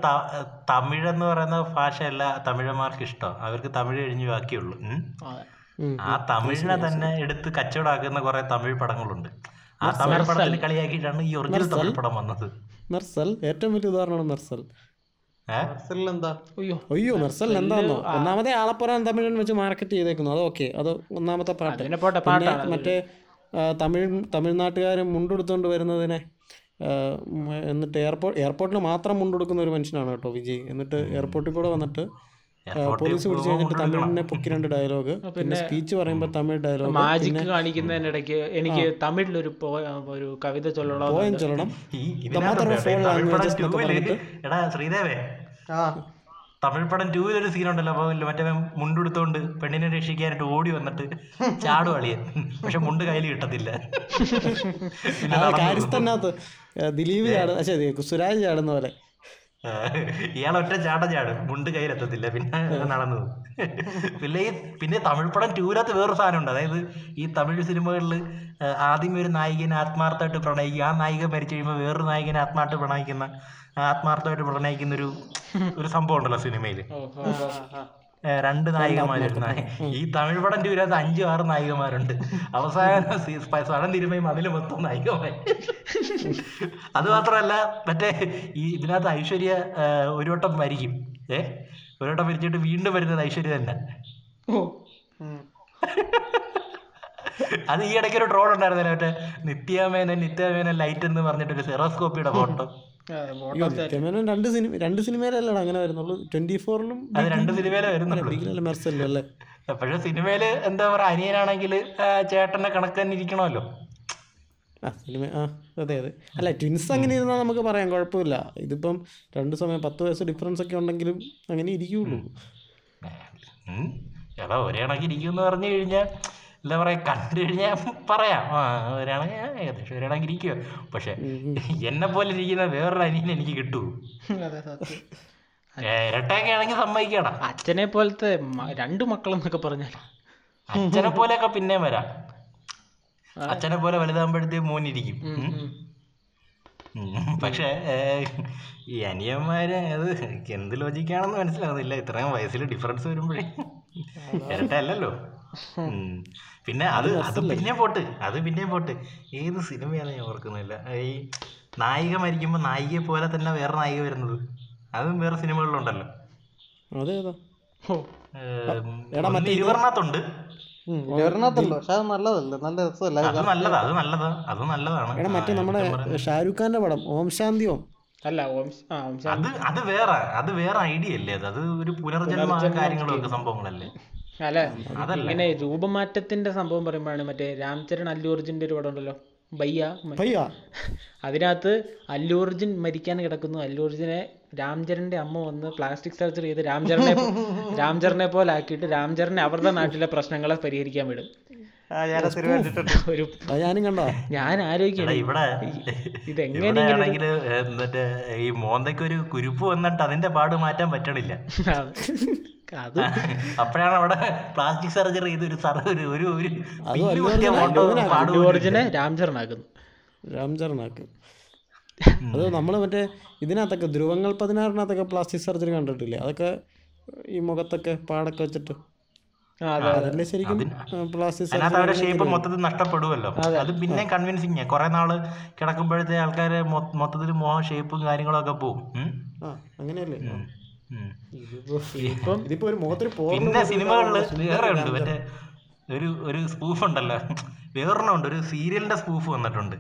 തമിഴെന്ന് പറയുന്ന ഭാഷയല്ല തമിഴന്മാർക്ക് ഇഷ്ടം. അവർക്ക് തമിഴ് കഴിഞ്ഞ് ബാക്കിയുള്ളൂ. ആ തമിഴിനെ തന്നെ എടുത്ത് കച്ചവടമാക്കുന്ന കുറെ തമിഴ് പടങ്ങളുണ്ട്. ആ തമിഴ് പടത്തിൽ കളിയാക്കിയിട്ടാണ് ഈ ഒറിജിനൽ തമിഴ് പടം വന്നത്. മെർസൽ ഏറ്റവും വലിയ ഉദാഹരണം. മെർസൽ എന്താന്നോ, ഒന്നാമതേ ആലപ്പുഴ തമിഴൻ വെച്ച് മാർക്കറ്റ് ചെയ്തേക്കുന്നു, അതൊക്കെ അത് ഒന്നാമത്തെ പാട്ട്. മറ്റേ തമിഴ്നാട്ടുകാർ മുണ്ടെടുത്തോണ്ട് വരുന്നതിനെ, എന്നിട്ട് എയർപോർട്ടിൽ മാത്രം മുണ്ടെടുക്കുന്ന ഒരു മനുഷ്യനാണ് കേട്ടോ വിജയ്. എന്നിട്ട് എയർപോർട്ടിൽ കൂടെ വന്നിട്ട് പോലീസ് പിടിച്ചു കഴിഞ്ഞിട്ട് തമിഴിനെ പൊക്കി 2 ഡയലോഗ്, പിന്നെ സ്പീച്ച് പറയുമ്പോ തമിഴ് ഡയലോഗ് മാജിക് കാണിക്കുന്നതിനിടയ്ക്ക് എനിക്ക് തമിഴിലൊരു ഒരു കവിത ചൊല്ലണം. ശ്രീദേവേ, തമിഴ് പടം 2-ൽ ഒരു സീൻ ഉണ്ടല്ലോ, അപ്പൊ മറ്റേ മുണ്ടെടുത്തോണ്ട് പെണ്ണിനെ രക്ഷിക്കാനായിട്ട് ഓടി വന്നിട്ട് ചാടുവളിയൻ, പക്ഷെ മുണ്ട് കയ്യിൽ കിട്ടത്തില്ല. ദിലീപ് ചാടും, സുരാജ് ചാടുന്ന പോലെ ഇയാൾ ഒറ്റ ചാടും, മുണ്ട് കയ്യിലെത്തത്തില്ല. പിന്നെ നടന്നു. പിന്നെ തമിഴ് പടം 2-നകത്ത് വേറൊരു സാധനമുണ്ട്. അതായത് ഈ തമിഴ് സിനിമകളിൽ ആദ്യം ഒരു നായികനെ ആത്മാർത്ഥമായിട്ട് പ്രണയിക്കുക, ആ നായിക മരിച്ചു കഴിയുമ്പോൾ വേറൊരു നായികനെ ആത്മാർത്ഥമായിട്ട് പ്രണയിക്കുന്ന ഒരു സംഭവം ഉണ്ടല്ലോ സിനിമയില്. 2 നായികമാരുണ്ട്. ഈ തമിഴ് പടം 2-നകത്ത് 5-6 നായികമാരുണ്ട്. അവസാനം സടം തിരുമയും അതിൽ മൊത്തം നായികമായി. അത് മാത്രമല്ല, മറ്റേ ഈ ഇതിനകത്ത് ഐശ്വര്യ ഒരു വട്ടം മരിക്കും. ഒരു വട്ടം മരിച്ചിട്ട് വീണ്ടും വരുന്നത് ഐശ്വര്യ തന്നെ. അത് ഈ ഇടയ്ക്ക് ഒരു ട്രോൾ ഉണ്ടായിരുന്നല്ലോ, മറ്റേ നിത്യാമേനൻ ലൈറ്റ് എന്ന് പറഞ്ഞിട്ട് ഒരു സെറോസ്കോപ്പിയുടെ ഫോട്ടോ. 2 സിനിമയിലല്ലടാ അങ്ങനെ വരുന്നുള്ളൂ, 24-ലും അത് 2 സിനിമയിലേ വരുന്നുള്ളൂ. മെർസലിലും അല്ലേ? പക്ഷെ സിനിമയില് എന്താ പറയാ, അനിയനാണെങ്കിൽ ചേട്ടനെ കണക്ക് തന്നെ ഇരിക്കണമല്ലോ. അതെ അതെ. അല്ല, ട്വിൻസ് അങ്ങനെ ഇരുന്നാൽ നമുക്ക് പറയാം കുഴപ്പമില്ല. ഇതിപ്പം 2 സമയം 10 വയസ്സ് ഡിഫറൻസ് ഒക്കെ ഉണ്ടെങ്കിലും അങ്ങനെ ഇരിക്കുള്ളൂ. എടാ, ഒരേ കണക്ക് ഇരിക്കുമെന്ന് പറഞ്ഞു കഴിഞ്ഞാൽ എന്താ പറയാ, കണ്ടു കഴിഞ്ഞാൽ പറയാം ഏകദേശം ഒരാണെങ്കിൽ ഇരിക്കുക. പക്ഷെ എന്നെ പോലെ ഇരിക്കുന്ന വേറൊരു അനിയനെ എനിക്ക് കിട്ടൂ. ഇരട്ടയൊക്കെ ആണെങ്കിൽ സമ്മതിക്കണം. അച്ഛനെ പോലത്തെ 2 മക്കളെന്നൊക്കെ പറഞ്ഞാൽ അച്ഛനെ പോലെയൊക്കെ പിന്നെയും വരാം. അച്ഛനെ പോലെ വലുതാകുമ്പോഴത്തേക്ക് മോനിരിക്കും. പക്ഷെ ഈ അനിയന്മാരെ അത് എന്ത് ലോജിക്കാണെന്ന് മനസ്സിലാവുന്നില്ല. ഇത്രയും വയസ്സിൽ ഡിഫറൻസ് വരുമ്പോഴേ ഇരട്ട അല്ലല്ലോ. പിന്നെ അത് പിന്നെയും പോട്ട് ഏത് സിനിമയാണ് ഞാൻ ഓർക്കുന്നില്ല, ഈ നായിക മരിക്കുമ്പോൾ നായികയെ പോലെ തന്നെ വേറെ നായിക വരുന്നത്, അതും വേറെ സിനിമകളിലുണ്ടല്ലോ. ഇരുവർണ്ണത്തുണ്ട്. മറ്റേ നമ്മുടെ ഷാരൂഖ് ഖാന്റെ പടം ഓം ശാന്തി ഓം. അത് വേറെ ഐഡിയ അല്ലേ? അത് ഒരു പുനർജന്മ കാര്യങ്ങളൊക്കെ സംഭവങ്ങളല്ലേ? അല്ല, ഇങ്ങനെ രൂപമാറ്റത്തിന്റെ സംഭവം പറയുമ്പോഴാണ് മറ്റേ രാംചരൺ അല്ലു അർജുന്റെ ഒരു പടം ഉണ്ടല്ലോ, ഭയ്യ. അതിനകത്ത് അല്ലു അർജുൻ മരിക്കാൻ കിടക്കുന്നു. അല്ലു അർജുനെ രാംചരന്റെ അമ്മ വന്ന് പ്ലാസ്റ്റിക് സർജറി ചെയ്ത് രാംചരനെ പോലെ ആക്കിയിട്ട് രാംചരനെ അവരുടെ നാട്ടിലെ പ്രശ്നങ്ങളെ പരിഹരിക്കാൻ വിടും. ഞാൻ ആലോചിക്കണേ ഇതെങ്ങനെയാണെങ്കിൽ ഈ മോന്തയ്ക്ക് ഒരു കുരുപ്പ് വന്നിട്ട് അതിന്റെ പാട് മാറ്റാൻ പറ്റണില്ല. അപ്പോഴാണ് അവിടെ പ്ലാസ്റ്റിക് സർജറി ചെയ്ത് രാംചരണാക്കും. അത് നമ്മള് മറ്റേ ഇതിനകത്തൊക്കെ ധ്രുവങ്ങൾ 16-നകത്തൊക്കെ പ്ലാസ്റ്റിക് സർജറി കണ്ടിട്ടില്ലേ? അതൊക്കെ ഈ മുഖത്തൊക്കെ പാടൊക്കെ വെച്ചിട്ട് അതന്നെ ശരിക്കും അവരുടെ ഷേപ്പ് മൊത്തത്തിൽ നഷ്ടപ്പെടുമല്ലോ. അത് പിന്നെ കൺവിൻസിങ് കുറെ നാള് കിടക്കുമ്പോഴത്തെ ആൾക്കാര് മൊത്തത്തിൽ മോഹം ഷേപ്പും കാര്യങ്ങളൊക്കെ പോവും. അങ്ങനെയല്ലേ പിന്നെ സിനിമകളില് വേറെ ഉണ്ട്. മറ്റേ ഒരു ഒരു സ്പൂഫ് ഉണ്ടല്ലോ, വേറൊരെണ്ണമുണ്ട്, ഒരു സീരിയലിന്റെ സ്പൂഫ് വന്നിട്ടുണ്ട്.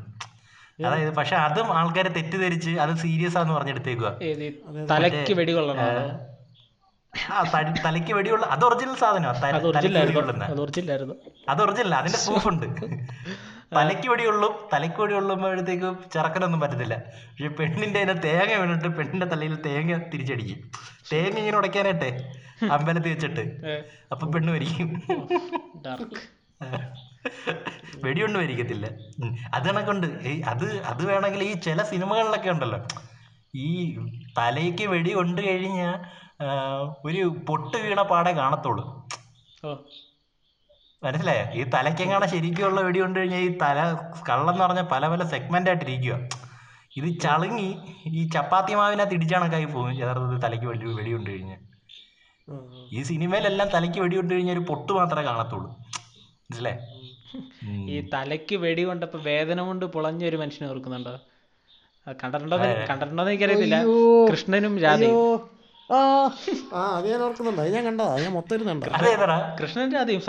അതായത് പക്ഷെ അതും ആൾക്കാരെ തെറ്റിദ്ധരിച്ച് അത് സീരിയസ് ആന്ന് പറഞ്ഞെടുത്തേക്കുക. തലയ്ക്ക് വെടിയുള്ള അത് ഒറിജിനൽ സാധനമാണ്, അത് ഒറിജിനൽ, അതിന്റെ പ്രൂഫ് ഉണ്ട്. തലയ്ക്ക് വെടിയുള്ളും തലയ്ക്ക് വെടിയുള്ളുമ്പോഴത്തേക്ക് ചെറുക്കനൊന്നും പറ്റത്തില്ല. പക്ഷെ പെണ്ണിന്റെ അതിനെ തേങ്ങ വീണിട്ട് പെണ്ണിന്റെ തലയിൽ തേങ്ങ തിരിച്ചടിക്കും. തേങ്ങ ഇങ്ങനെ ഉടയ്ക്കാനായിട്ടെ അമ്പലത്തിൽ വെച്ചിട്ട്, അപ്പൊ പെണ്ണ് മരിക്കും. വെടിയൊന്നും മരിക്കത്തില്ല. അത് കണക്കുണ്ട്. അത് അത് വേണമെങ്കിൽ ഈ ചില സിനിമകളിലൊക്കെ ഉണ്ടല്ലോ, ഈ തലയ്ക്ക് വെടി കൊണ്ട് കഴിഞ്ഞാൽ ഒരു പൊട്ട് വീണ പാടെ കാണത്തുള്ളൂ. മനസ്സിലായോ? ഈ തലയ്ക്കെങ്ങാണെ ശരിക്കുള്ള വെടി കൊണ്ട് കഴിഞ്ഞാൽ ഈ തല കള്ളെന്ന് പറഞ്ഞാൽ പല പല സെഗ്മെന്റ് ആയിട്ടിരിക്കുക. ഇത് ചളുങ്ങി ഈ ചപ്പാത്തി മാവിനകത്ത് ഇടിച്ചാണക്കായി പോകും യഥാർത്ഥത്തിൽ തലയ്ക്ക് വെടി കൊണ്ട് കഴിഞ്ഞാൽ. ഈ സിനിമയിലെല്ലാം തലയ്ക്ക് വെടി കൊണ്ട് കഴിഞ്ഞാൽ ഒരു പൊട്ട് മാത്രമേ കാണത്തുള്ളൂ. മനസ്സിലായോ? ഈ തലയ്ക്ക് വെടി കൊണ്ടപ്പോ വേദന കൊണ്ട് പൊളഞ്ഞ ഒരു മനുഷ്യനെ ഓർക്കുന്നുണ്ടോ? കണ്ടിട്ടുണ്ടോന്ന് എനിക്കറിയത്തില്ല. കൃഷ്ണനും രാധയും. അത് ഞാൻ ഓർക്കുന്നുണ്ട്, ഞാൻ കണ്ട, ഞാൻ മൊത്തം കണ്ട. കൃഷ്ണന്റെ ആദ്യം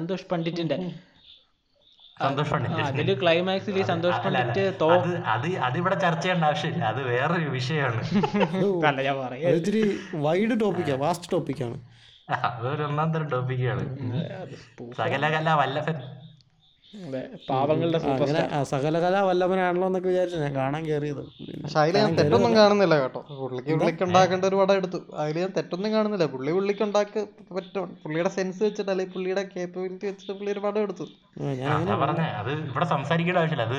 സന്തോഷ് പണ്ഡിറ്റിന്റെ അതില് ക്ലൈമാക്സിൽ സന്തോഷ് പണ്ഡിറ്റ് അതിവിടെ ചർച്ച ചെയ്യേണ്ട ആവശ്യമില്ല, അത് വേറൊരു വിഷയമാണ്. ഞാൻ പറയാം, ഇത്തിരി വൈഡ് ടോപ്പിക്കാണ്, വാസ്റ്റ് ടോപ്പിക്കാണ്, അതൊരു ഒന്നാം തരം ടോപ്പിക്കാണ്. സകലകല വല്ലഭൻ, പാവങ്ങളുടെ സകലകല വല്ലഭനാണല്ലോ എന്നൊക്കെ വിചാരിച്ചു ഞാൻ കാണാൻ കയറിയത്. പക്ഷെ അതിൽ ഞാൻ തെറ്റൊന്നും കാണുന്നില്ല കേട്ടോ. പുള്ളിക്ക് പുള്ളിക്കുണ്ടാക്കേണ്ട ഒരു പടം എടുത്തു, അതിൽ ഞാൻ തെറ്റൊന്നും കാണുന്നില്ല. പുള്ളിക്കുണ്ടാക്കി പറ്റും, പുള്ളിയുടെ സെൻസ് വെച്ചിട്ട് അല്ലെങ്കിൽ പുള്ളിയുടെ കേപ്പബിലിറ്റി വെച്ചിട്ട് പുള്ളി ഒരു പടം എടുത്തു. പറഞ്ഞ അത് ഇവിടെ സംസാരിക്കേണ്ട ആവശ്യമില്ല, അത്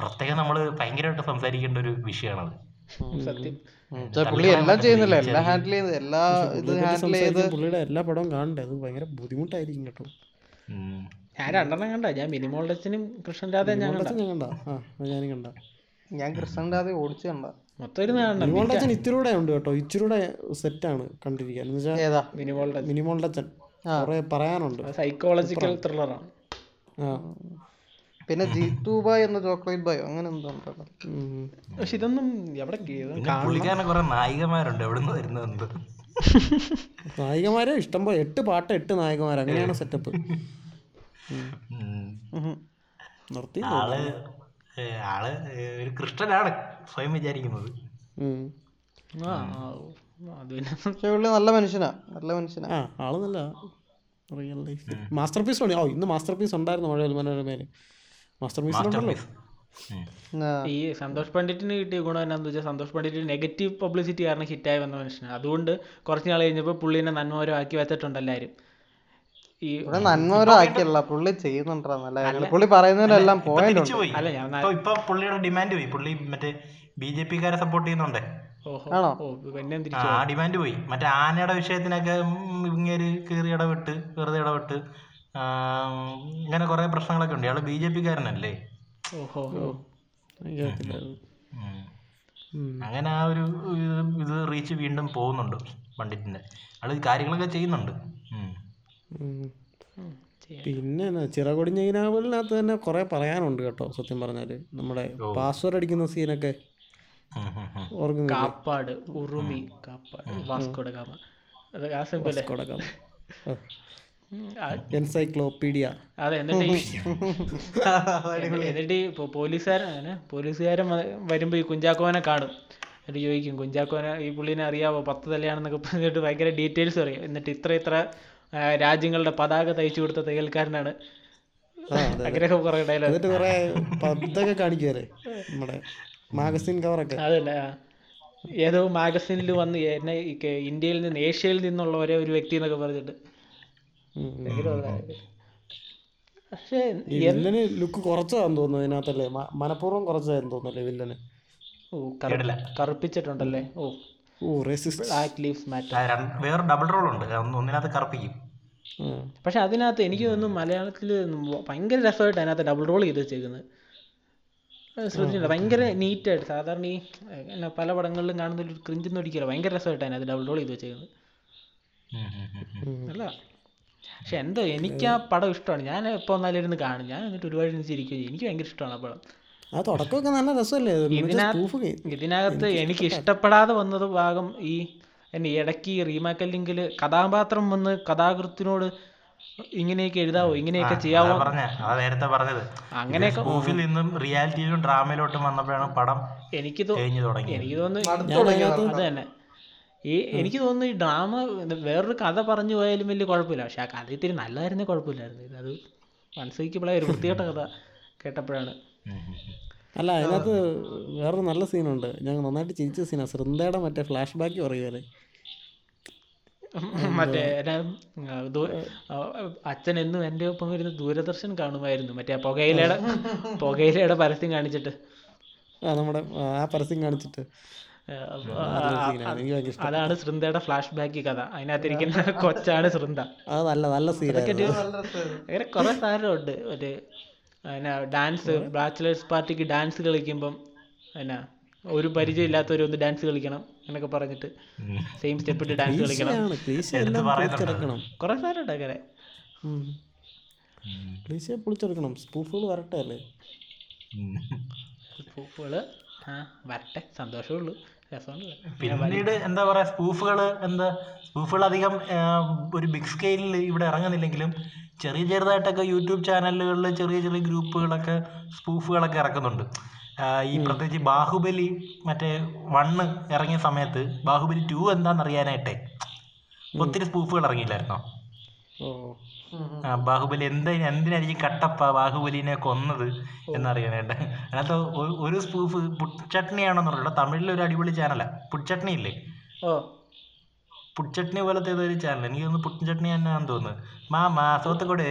പ്രത്യേകം നമ്മള് ഭയങ്കരമായിട്ട് സംസാരിക്കേണ്ട ഒരു വിഷയമാണത്. പുള്ളി എല്ലാം ചെയ്യുന്നില്ല, എല്ലാം ഹാൻഡിൽ ചെയ്ത് എല്ലാ ഇത് ഹാൻഡിൽ ചെയ്ത് പുള്ളിയുടെ എല്ലാ പടവും കാണണ്ടേ, അത് ഭയങ്കര ബുദ്ധിമുട്ടായിരിക്കും കേട്ടോ. ഞാൻ രണ്ടെണ്ണം കണ്ട, ഞാൻ മിനിമോളസിനും കൃഷ്ണൻ രാധയും ഞാൻ കൃഷ്ണൻ രാധ ഓടിച്ചു കണ്ട. മൊത്തം ഇച്ചിരൂടെ ഉണ്ട് കേട്ടോ, ഇച്ചിരൂടെ സെറ്റാണ് കണ്ടിരിക്കാൻ. മിനിമോളച്ചൻ പറയാനുണ്ട്, സൈക്കോളജിക്കൽ ത്രില്ലറാണ്. പിന്നെ ജീതു ബായ് എന്ന ചോക്ലേറ്റ് ബായോ അങ്ങനെ എന്തോ. പക്ഷെ ഇതൊന്നും എവിടെ നായികമാരുണ്ട്, എവിടെ നിന്ന് വരുന്നത്? നായികമാരെ ഇഷ്ടം പോലെ, 8 പാട്ട് 8 നായകന്മാർ, അങ്ങനെയാണ് സെറ്റപ്പ്. ആള് ഒരു ക്രിസ്ത്യനാണ് സ്വയം വിചാരിക്കുന്നത്. നല്ല മനുഷ്യനാ, നല്ല മനുഷ്യനാ ആള്, നല്ല റിയൽ ലൈഫ് മാസ്റ്റർ പീസ് ആണ്. ഇന്ന് മാസ്റ്റർ പീസ് ഉണ്ടായിരുന്നു മഴ മനോരമയില്. മാസ്റ്റർ പീസ് ഉണ്ടല്ലോ. ഈ സന്തോഷ് പണ്ഡിറ്റിന് കിട്ടിയ ഗുണം എന്നാന്ന് വെച്ചാൽ സന്തോഷ് പണ്ഡിറ്റ് നെഗറ്റീവ് പബ്ലിസിറ്റി കാരണം ഹിറ്റായി വന്ന മനുഷ്യനാണ്. അതുകൊണ്ട് കുറച്ച് നാൾ കഴിഞ്ഞപ്പോ പുള്ളിനെ നന്മവരം ആക്കി വെച്ചിട്ടുണ്ട് എല്ലാരും. പുള്ളി ചെയ്യുന്നുണ്ടോ? ബിജെപിക്കാരെ സപ്പോർട്ട് ചെയ്യുന്നുണ്ടേ? ആ ഡിമാൻഡ് പോയി. മറ്റേ ആനയുടെ വിഷയത്തിനൊക്കെ ഇങ്ങനെ കയറി ഇടപെട്ട്, വെറുതെ ഇടപെട്ട്, ഇങ്ങനെ കുറെ പ്രശ്നങ്ങളൊക്കെ ഉണ്ട്. ഇയാള് ബിജെപിക്കാരനല്ലേ? അങ്ങനെ ആ ഒരു ഇത് റീച്ച് വീണ്ടും പോകുന്നുണ്ട് പണ്ഡിറ്റിന്റെ. ആള് കാര്യങ്ങളൊക്കെ ചെയ്യുന്നുണ്ട്. പിന്നെ ചിറകൊടിഞ്ഞിനകത്ത് തന്നെ കുറെ പറയാനുണ്ട് കേട്ടോ. സത്യം പറഞ്ഞാല് നമ്മുടെ പാസ്വേർഡ് അടിക്കുന്ന സീനൊക്കെ Kappad Urumi, Kappad Vasco da Gama, encyclopedia. അതെ, എന്നിട്ട് പോലീസുകാരൻ വരുമ്പോ ഈ കുഞ്ചാക്കോനെ കാണും. എന്നിട്ട് ചോദിക്കും കുഞ്ചാക്കോനെ ഈ പുള്ളിനെ അറിയാവോ, 10 തലയാണെന്നൊക്കെ പറഞ്ഞിട്ട് ഭയങ്കര ഡീറ്റെയിൽസ് പറയും. എന്നിട്ട് ഇത്ര ഇത്ര രാജ്യങ്ങളുടെ പതാക തയ്ച്ചു കൊടുത്ത തയ്യൽക്കാരനാണ്. ആഗ്രഹം കുറെ ഡയലോഗ്. അതല്ല, ഏതോ മാഗസിനിൽ വന്ന് എന്നെ ഇന്ത്യയിൽ നിന്ന്, ഏഷ്യയിൽ നിന്നുള്ള ഒരേ ഒരു വ്യക്തി എന്നൊക്കെ പറഞ്ഞിട്ട്. പക്ഷേ വില്ലന് ലുക്ക് കുറച്ചതാന്ന് തോന്നുന്നു ഇതിനകത്തല്ലേ, മനഃപൂർവ്വം കുറച്ചതായെന്ന് തോന്നുന്നല്ലേ വില്ലന്. ഓ കറുപ്പിച്ചിട്ടുണ്ടല്ലേ. ഓ പക്ഷെ അതിനകത്ത് എനിക്ക് തോന്നുന്നു മലയാളത്തിൽ ഭയങ്കര രസമായിട്ട് അതിനകത്ത് ഡബിൾ റോൾ ചെയ്ത് വെച്ചേക്കുന്നത് ശ്രദ്ധിച്ചിട്ടുണ്ട്. ഭയങ്കര നീറ്റായിട്ട്. സാധാരണ ഈ പല പടങ്ങളിലും കാണുന്ന ഒരു ക്രിഞ്ചൊന്നും ഒടിക്കില്ല. ഭയങ്കര രസമായിട്ട് അതിനകത്ത് ഡബിൾ റോൾ ചെയ്ത് വെച്ചേക്കുന്നത്. അല്ല പക്ഷെ എന്തോ എനിക്ക് ആ പടം ഇഷ്ടമാണ്. ഞാൻ എപ്പോൾ വന്നാലും ഇരുന്ന് കാണും. ഞാൻ എന്നിട്ട് ഒരുപാട് ചിരിക്കും. എനിക്ക് ഭയങ്കര ഇഷ്ടമാണ് ആ പടം. നല്ല രസമല്ലേ. ഇതിനകത്ത് എനിക്ക് ഇഷ്ടപ്പെടാതെ വന്നത് ഭാഗം ഈ എന്നെ ഇടയ്ക്ക് റീമാക്കല്ലെങ്കിൽ കഥാപാത്രം വന്ന് കഥാകൃത്തിനോട് ഇങ്ങനെയൊക്കെ എഴുതാവോ, ഇങ്ങനെയൊക്കെ ചെയ്യാവോ, നേരത്തെ പറഞ്ഞത് അങ്ങനെയൊക്കെ റിയാലിറ്റിയിലും ഡ്രാമയിലോട്ടും വന്നപ്പോഴാണ് പടം എനിക്ക് തോന്നുന്നു. അത് തന്നെ എനിക്ക് തോന്നുന്നു ഈ ഡ്രാമ വേറൊരു കഥ പറഞ്ഞു പോയാലും വലിയ കുഴപ്പമില്ല, പക്ഷെ ആ കഥ ഇത്തിരി നല്ലതായിരുന്നേ കുഴപ്പമില്ലായിരുന്നു. ഇതത് മനസ്സിലാക്കിയപ്പോഴേ ഒരു വൃത്തികെട്ട കഥ കേട്ടപ്പോഴാണ്. അല്ല അതിനകത്ത് വേറൊരു നല്ല സീനുണ്ട്, ഞങ്ങൾ നന്നായിട്ട് ചിരിച്ച സീനാണ്. ശ്രദ്ധയുടെ മറ്റേ ഫ്ലാഷ് ബാക്ക് പറയുമല്ലേ, മറ്റേ അച്ഛൻ എന്നും എൻ്റെ ഒപ്പം വരുന്ന ദൂരദർശൻ കാണുമായിരുന്നു, മറ്റേ പുകയിലയുടെ പരസ്യം കാണിച്ചിട്ട്, നമ്മുടെ ആ പരസ്യം കാണിച്ചിട്ട്. അതാണ് ശൃന്ധയുടെ ഫ്ലാഷ് ബാക്ക് കഥ. അതിനകത്തിരിക്കുന്ന കൊച്ചാണ് ശൃന്ധ. അങ്ങനെ കുറെ സാധനമുണ്ട്. ഒരു ഡാൻസ്, ബാച്ചിലേഴ്സ് പാർട്ടിക്ക് ഡാൻസ് കളിക്കുമ്പം എന്നാ ഒരു പരിചയം ഇല്ലാത്തവർ ഒന്ന് ഡാൻസ് കളിക്കണം എന്നൊക്കെ പറഞ്ഞിട്ട് സെയിം സ്റ്റെപ്പ് ഇട്ട് ഡാൻസ് കളിക്കണം. കുറെ സാധനമുണ്ട് അങ്ങനെ. പൊളിച്ചെടുക്കണം. സ്പൂഫുകൾ വരട്ടെ അല്ലേ, സ്പൂഫുകള് വരട്ടെ, സന്തോഷമുള്ളൂ. പിന്നീട് എന്താ പറയാ, സ്പൂഫുകൾ അധികം ഒരു ബിഗ് സ്കെയിലിൽ ഇവിടെ ഇറങ്ങുന്നില്ലെങ്കിലും ചെറിയ ചെറുതായിട്ടൊക്കെ യൂട്യൂബ് ചാനലുകളിൽ ചെറിയ ചെറിയ ഗ്രൂപ്പുകളൊക്കെ സ്പൂഫുകളൊക്കെ ഇറക്കുന്നുണ്ട്. ഈ പ്രത്യേകിച്ച് ബാഹുബലി മറ്റേ 1 ഇറങ്ങിയ സമയത്ത് ബാഹുബലി 2 എന്താണെന്ന് അറിയാനായിട്ടേ ഒത്തിരി സ്പൂഫുകൾ ഇറങ്ങിയില്ലായിരുന്നോ? ബാഹുബലി എന്തിനായിരിക്കും കട്ടപ്പ ബാഹുബലിനെ കൊന്നത് എന്നറിയാനായിട്ട്. അതിനകത്ത് ഒരു സ്പൂഫ് പുട്ചട്നിയാണെന്ന് പറഞ്ഞില്ല, തമിഴിലൊരു അടിപൊളി ചാനലാ പുട്ചട്നി ഇല്ലേ, പുട്ചട്നി പോലത്തെ ഏതൊരു ചാനൽ, എനിക്ക് തോന്നുന്നു പുട്ചട്നി തന്നെയാണെന്ന് തോന്നുന്നു. മാ സോത്തക്കൂടെ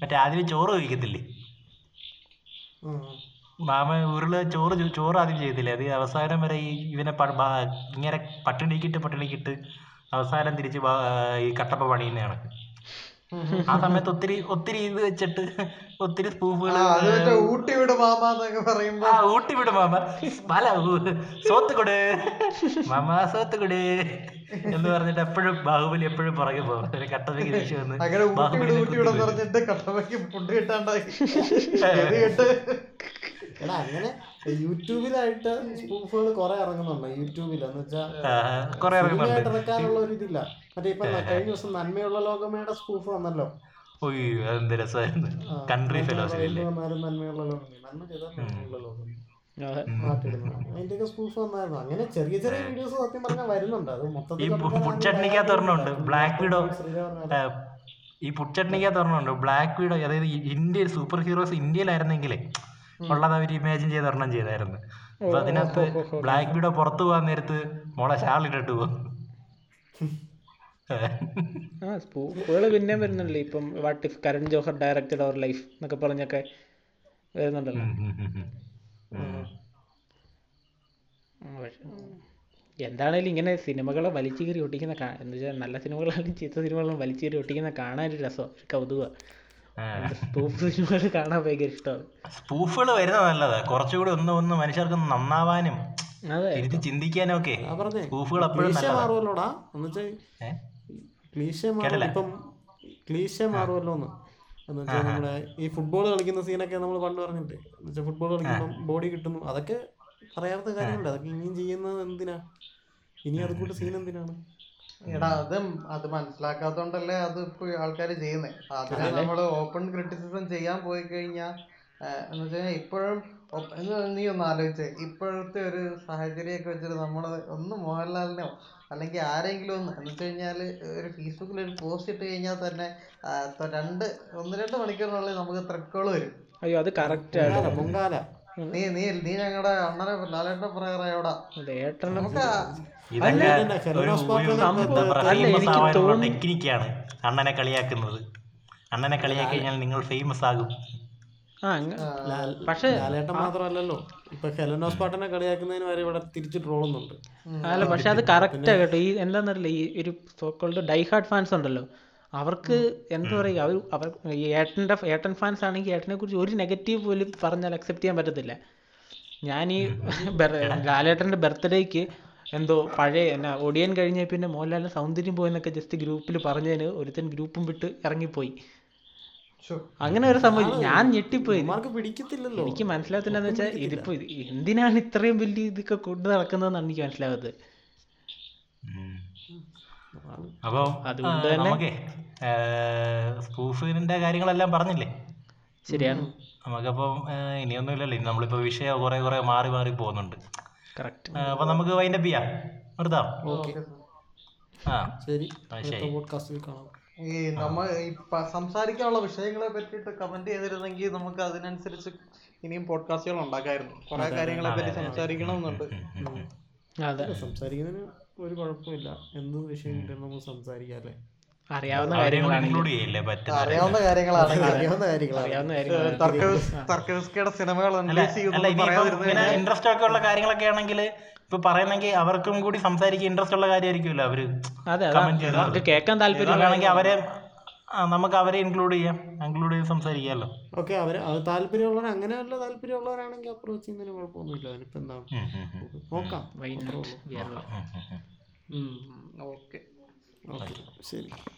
മറ്റേ ആദ്യം ചോറ് കഴിക്കത്തില്ലേ മാമ, ഉരുള് ചോറ് ആദ്യം ചെയ്തില്ലേ, അത് അവസാനം വരെ ഈ ഇവനെ ഇങ്ങനെ പട്ടിണിക്കിട്ട് അവസാനം തിരിച്ച് ഈ കട്ടപ്പ പണിയുന്നതാണ്. ആ സമയത്ത് ഒത്തിരി ഒത്തിരി ഇത് വെച്ചിട്ട് ഒത്തിരി സ്പൂഫുകൾ മാമ സോത്തുകൂടെ എന്ന് പറഞ്ഞിട്ട് എപ്പോഴും ബാഹുബലി എപ്പോഴും പുറകെ പോകും. കട്ടപ്പയ്ക്ക് തിരിച്ചു വന്ന് അങ്ങനെ യൂട്യൂബിലായിട്ട് സ്പൂഫുകൾ കുറെ ഇറങ്ങുന്നുണ്ട്. യൂട്യൂബിലെന്ന് വെച്ചാൽ ഇറക്കാനുള്ള ഒരു ഇതില്ല. മറ്റേ ഇപ്പൊ കഴിഞ്ഞ ദിവസം നന്മയുള്ള ലോകമയുടെ സ്പൂഫ് വന്നല്ലോ. അതിന്റെയൊക്കെ സ്പൂഫ് വന്നായിരുന്നു. അങ്ങനെ ചെറിയ ചെറിയ വീഡിയോസ് സത്യം പറഞ്ഞാൽ വരുന്നുണ്ട്. അത് മൊത്തം ഈ പുട്ചട്നിക്കകത്ത് പറഞ്ഞുണ്ട് ബ്ലാക്ക് വീഡോ, അതായത് ഇന്ത്യയിൽ സൂപ്പർ ഹീറോസ് ഇന്ത്യയിലായിരുന്നെങ്കിലേ ഉള്ളത് അവർ ഇമാജിൻ ചെയ്ത് ഒരെണ്ണം ചെയ്തായിരുന്നു. അപ്പൊ അതിനകത്ത് ബ്ലാക്ക് വീഡോ പുറത്തു പോകാൻ നേരത്ത് മോളെ ഷാൾ ഇട്ടിട്ട് പോകും. സ്പൂഫുകൾ പിന്നെ വരുന്നുണ്ടല്ലോ. ഇപ്പം what if Karan Johar directed our life എന്നൊക്കെ പറഞ്ഞൊക്കെ വരുന്നുണ്ടല്ലോ. എന്താണേലും ഇങ്ങനെ സിനിമകളെ വലിച്ചു കയറി ഒട്ടിക്കുന്ന എന്ന് വെച്ചാൽ നല്ല സിനിമകളാണെങ്കിലും ചീത്ത സിനിമകളും വലിച്ചു കയറി ഒട്ടിക്കുന്ന കാണാനൊരു രസം, ഒരു കൗതുക. സ്പൂഫ് സിനിമകൾ കാണാൻ ഭയങ്കര ഇഷ്ടമാണ്. സ്പൂഫുകൾ വരുന്നത് നല്ലതാ, കുറച്ചുകൂടി ഒന്ന് മനുഷ്യർക്ക് നന്നാവാനും ചിന്തിക്കാനും ഒക്കെ. ക്ലീശ മാറുമല്ലോന്ന് നമ്മുടെ ഈ ഫുട്ബോൾ കളിക്കുന്ന സീനൊക്കെ നമ്മൾ പണ്ട് പറഞ്ഞിട്ട് ഫുട്ബോൾ കളിക്കുമ്പോൾ ബോഡി കിട്ടുന്നു, അതൊക്കെ പറയാത്ത കാര്യമുണ്ട്. അതൊക്കെ ഇനിയും ചെയ്യുന്നത് എന്തിനാ, ഇനി അതുകൂട്ട് സീൻ എന്തിനാണ്? എടാ അത് മനസ്സിലാക്കാത്തോണ്ടല്ലേ അത് ഇപ്പൊ ആൾക്കാര് ചെയ്യുന്നേ. അതിനെ നമ്മള് ഓപ്പൺ ക്രിറ്റിസിസം ചെയ്യാൻ പോയി കഴിഞ്ഞാൽ എന്ന് വെച്ചാൽ ഇപ്പോഴും നീ ഒന്ന് ആലോചിച്ചേ, ഇപ്പോഴത്തെ ഒരു സാഹചര്യമൊക്കെ വെച്ചിട്ട് നമ്മൾ ഒന്ന് മോഹൻലാലിനോ അല്ലെങ്കിൽ ആരെങ്കിലും ഒന്ന് എന്ന് വെച്ച് കഴിഞ്ഞാൽ ഒരു ഫേസ്ബുക്കിൽ ഒരു പോസ്റ്റ് ഇട്ട് കഴിഞ്ഞാൽ തന്നെ ഒന്ന് രണ്ട് മണിക്കൂറിനുള്ളിൽ നമുക്ക് ത്രെഡുകൾ വരും. അയ്യോ അത് കറക്റ്റ് ആണ്. നീ നീ നീ ഞങ്ങളുടെ അണ്ണനെ ലാലേട്ടനെ പറയാറായോടാ. ടെക്നിക്കാണ് അണ്ണനെ കളിയാക്കുന്നത്. അണ്ണനെ കളിയാക്കി കഴിഞ്ഞാൽ നിങ്ങൾ ഫേമസ് ആകും. പക്ഷേ ലാലേട്ടൻ മാത്രമല്ലല്ലോ ഇപ്പൊ ഹെലനോസ് പാട്ടനെ കളിയാക്കുന്നതിന് വരെ ഇവിടെ തിരിച്ചു ട്രോളുന്നുണ്ട്. അല്ല പക്ഷെ അത് കറക്റ്റാ കേട്ടോ. ഈ എന്താന്നറിയില്ല, ഈ ഒരു സോക്കോൾഡ് ഡൈഹാർഡ് ഫാൻസ് ഉണ്ടല്ലോ, അവർക്ക് എന്താ പറയുക, അവർ ഏട്ടൻ ഫാൻസ് ആണെങ്കിൽ ഏട്ടനെ കുറിച്ച് ഒരു നെഗറ്റീവ് പോലും പറഞ്ഞാൽ അക്സെപ്റ്റ് ചെയ്യാൻ പറ്റത്തില്ല. ഞാൻ ഈ ലാലേട്ടൻ്റെ ബർത്ത്ഡേക്ക് എന്തോ പഴയ എന്നാ ഒടിയൻ കഴിഞ്ഞാൽ പിന്നെ മോഹൻലാലിന് സൗന്ദര്യം പോയെന്നൊക്കെ ജസ്റ്റ് ഗ്രൂപ്പിൽ പറഞ്ഞതിന് ഒരുത്തൻ ഗ്രൂപ്പും വിട്ട് ഇറങ്ങിപ്പോയി. അങ്ങനെ ഒരു സംഭവം ഞാൻ ഞെട്ടിപ്പോയി. എനിക്ക് മനസ്സിലാകത്തില്ലെന്ന് വെച്ചാൽ ഇതിപ്പോ എന്തിനാണ് ഇത്രയും വലിയ ഇതൊക്കെ കൊണ്ട് നടക്കുന്നതെന്നാണ് എനിക്ക് മനസ്സിലാകാത്തത്. അപ്പോ അതുകൊണ്ട് തന്നെ സ്പൂഫിന്റെ കാര്യങ്ങളെല്ലാം പറഞ്ഞില്ലേ, ശരിയാണ്. നമുക്കപ്പം ഇനിയൊന്നുമില്ലല്ലോ, നമ്മളിപ്പോ വിഷയം കുറെ കുറെ മാറി മാറി പോകുന്നുണ്ട്. അപ്പൊ നമുക്ക് വൈൻഡപ്പ് ചെയ്യാം, നിർത്താം. നമ്മൾ സംസാരിക്കാനുള്ള വിഷയങ്ങളെ പറ്റിയിട്ട് കമന്റ് ചെയ്തിരുന്നെങ്കിൽ നമുക്ക് അതിനനുസരിച്ച് ഇനിയും പോഡ്കാസ്റ്റുകൾ ഉണ്ടാക്കായിരുന്നു. കുറെ കാര്യങ്ങളെ പറ്റി സംസാരിക്കണമെന്നുണ്ട്. സംസാരിക്കുന്നതിന് ഒരു കുഴപ്പമില്ല, എന്ത് വിഷയം നമുക്ക് സംസാരിക്കാല്ലേ, അറിയാവുന്ന ഇൻട്രസ്റ്റ് ഒക്കെ ഉള്ള കാര്യങ്ങളൊക്കെ ആണെങ്കിൽ ഇപ്പൊ പറയുന്നെങ്കിൽ അവർക്കും കൂടി സംസാരിക്കാൻ ഇൻട്രസ്റ്റ് ഉള്ള കാര്യമായിരിക്കുമല്ലോ അവര്. അതെ, കേൾക്കാൻ താല്പര്യമാണെങ്കിൽ അവരെ നമുക്ക് അവരെ ഇൻക്ലൂഡ് ചെയ്ത് സംസാരിക്കാമല്ലോ. ഓക്കെ, അവര് താല്പര്യമുള്ളവർ, അങ്ങനെയുള്ള താല്പര്യമുള്ളവരാണെങ്കിൽ അപ്രോച്ച് ചെയ്യുന്നതിന് കുഴപ്പമൊന്നുമില്ല. അതിനിപ്പോ എന്താണ്, നോക്കാം. ഓക്കെ. Okay.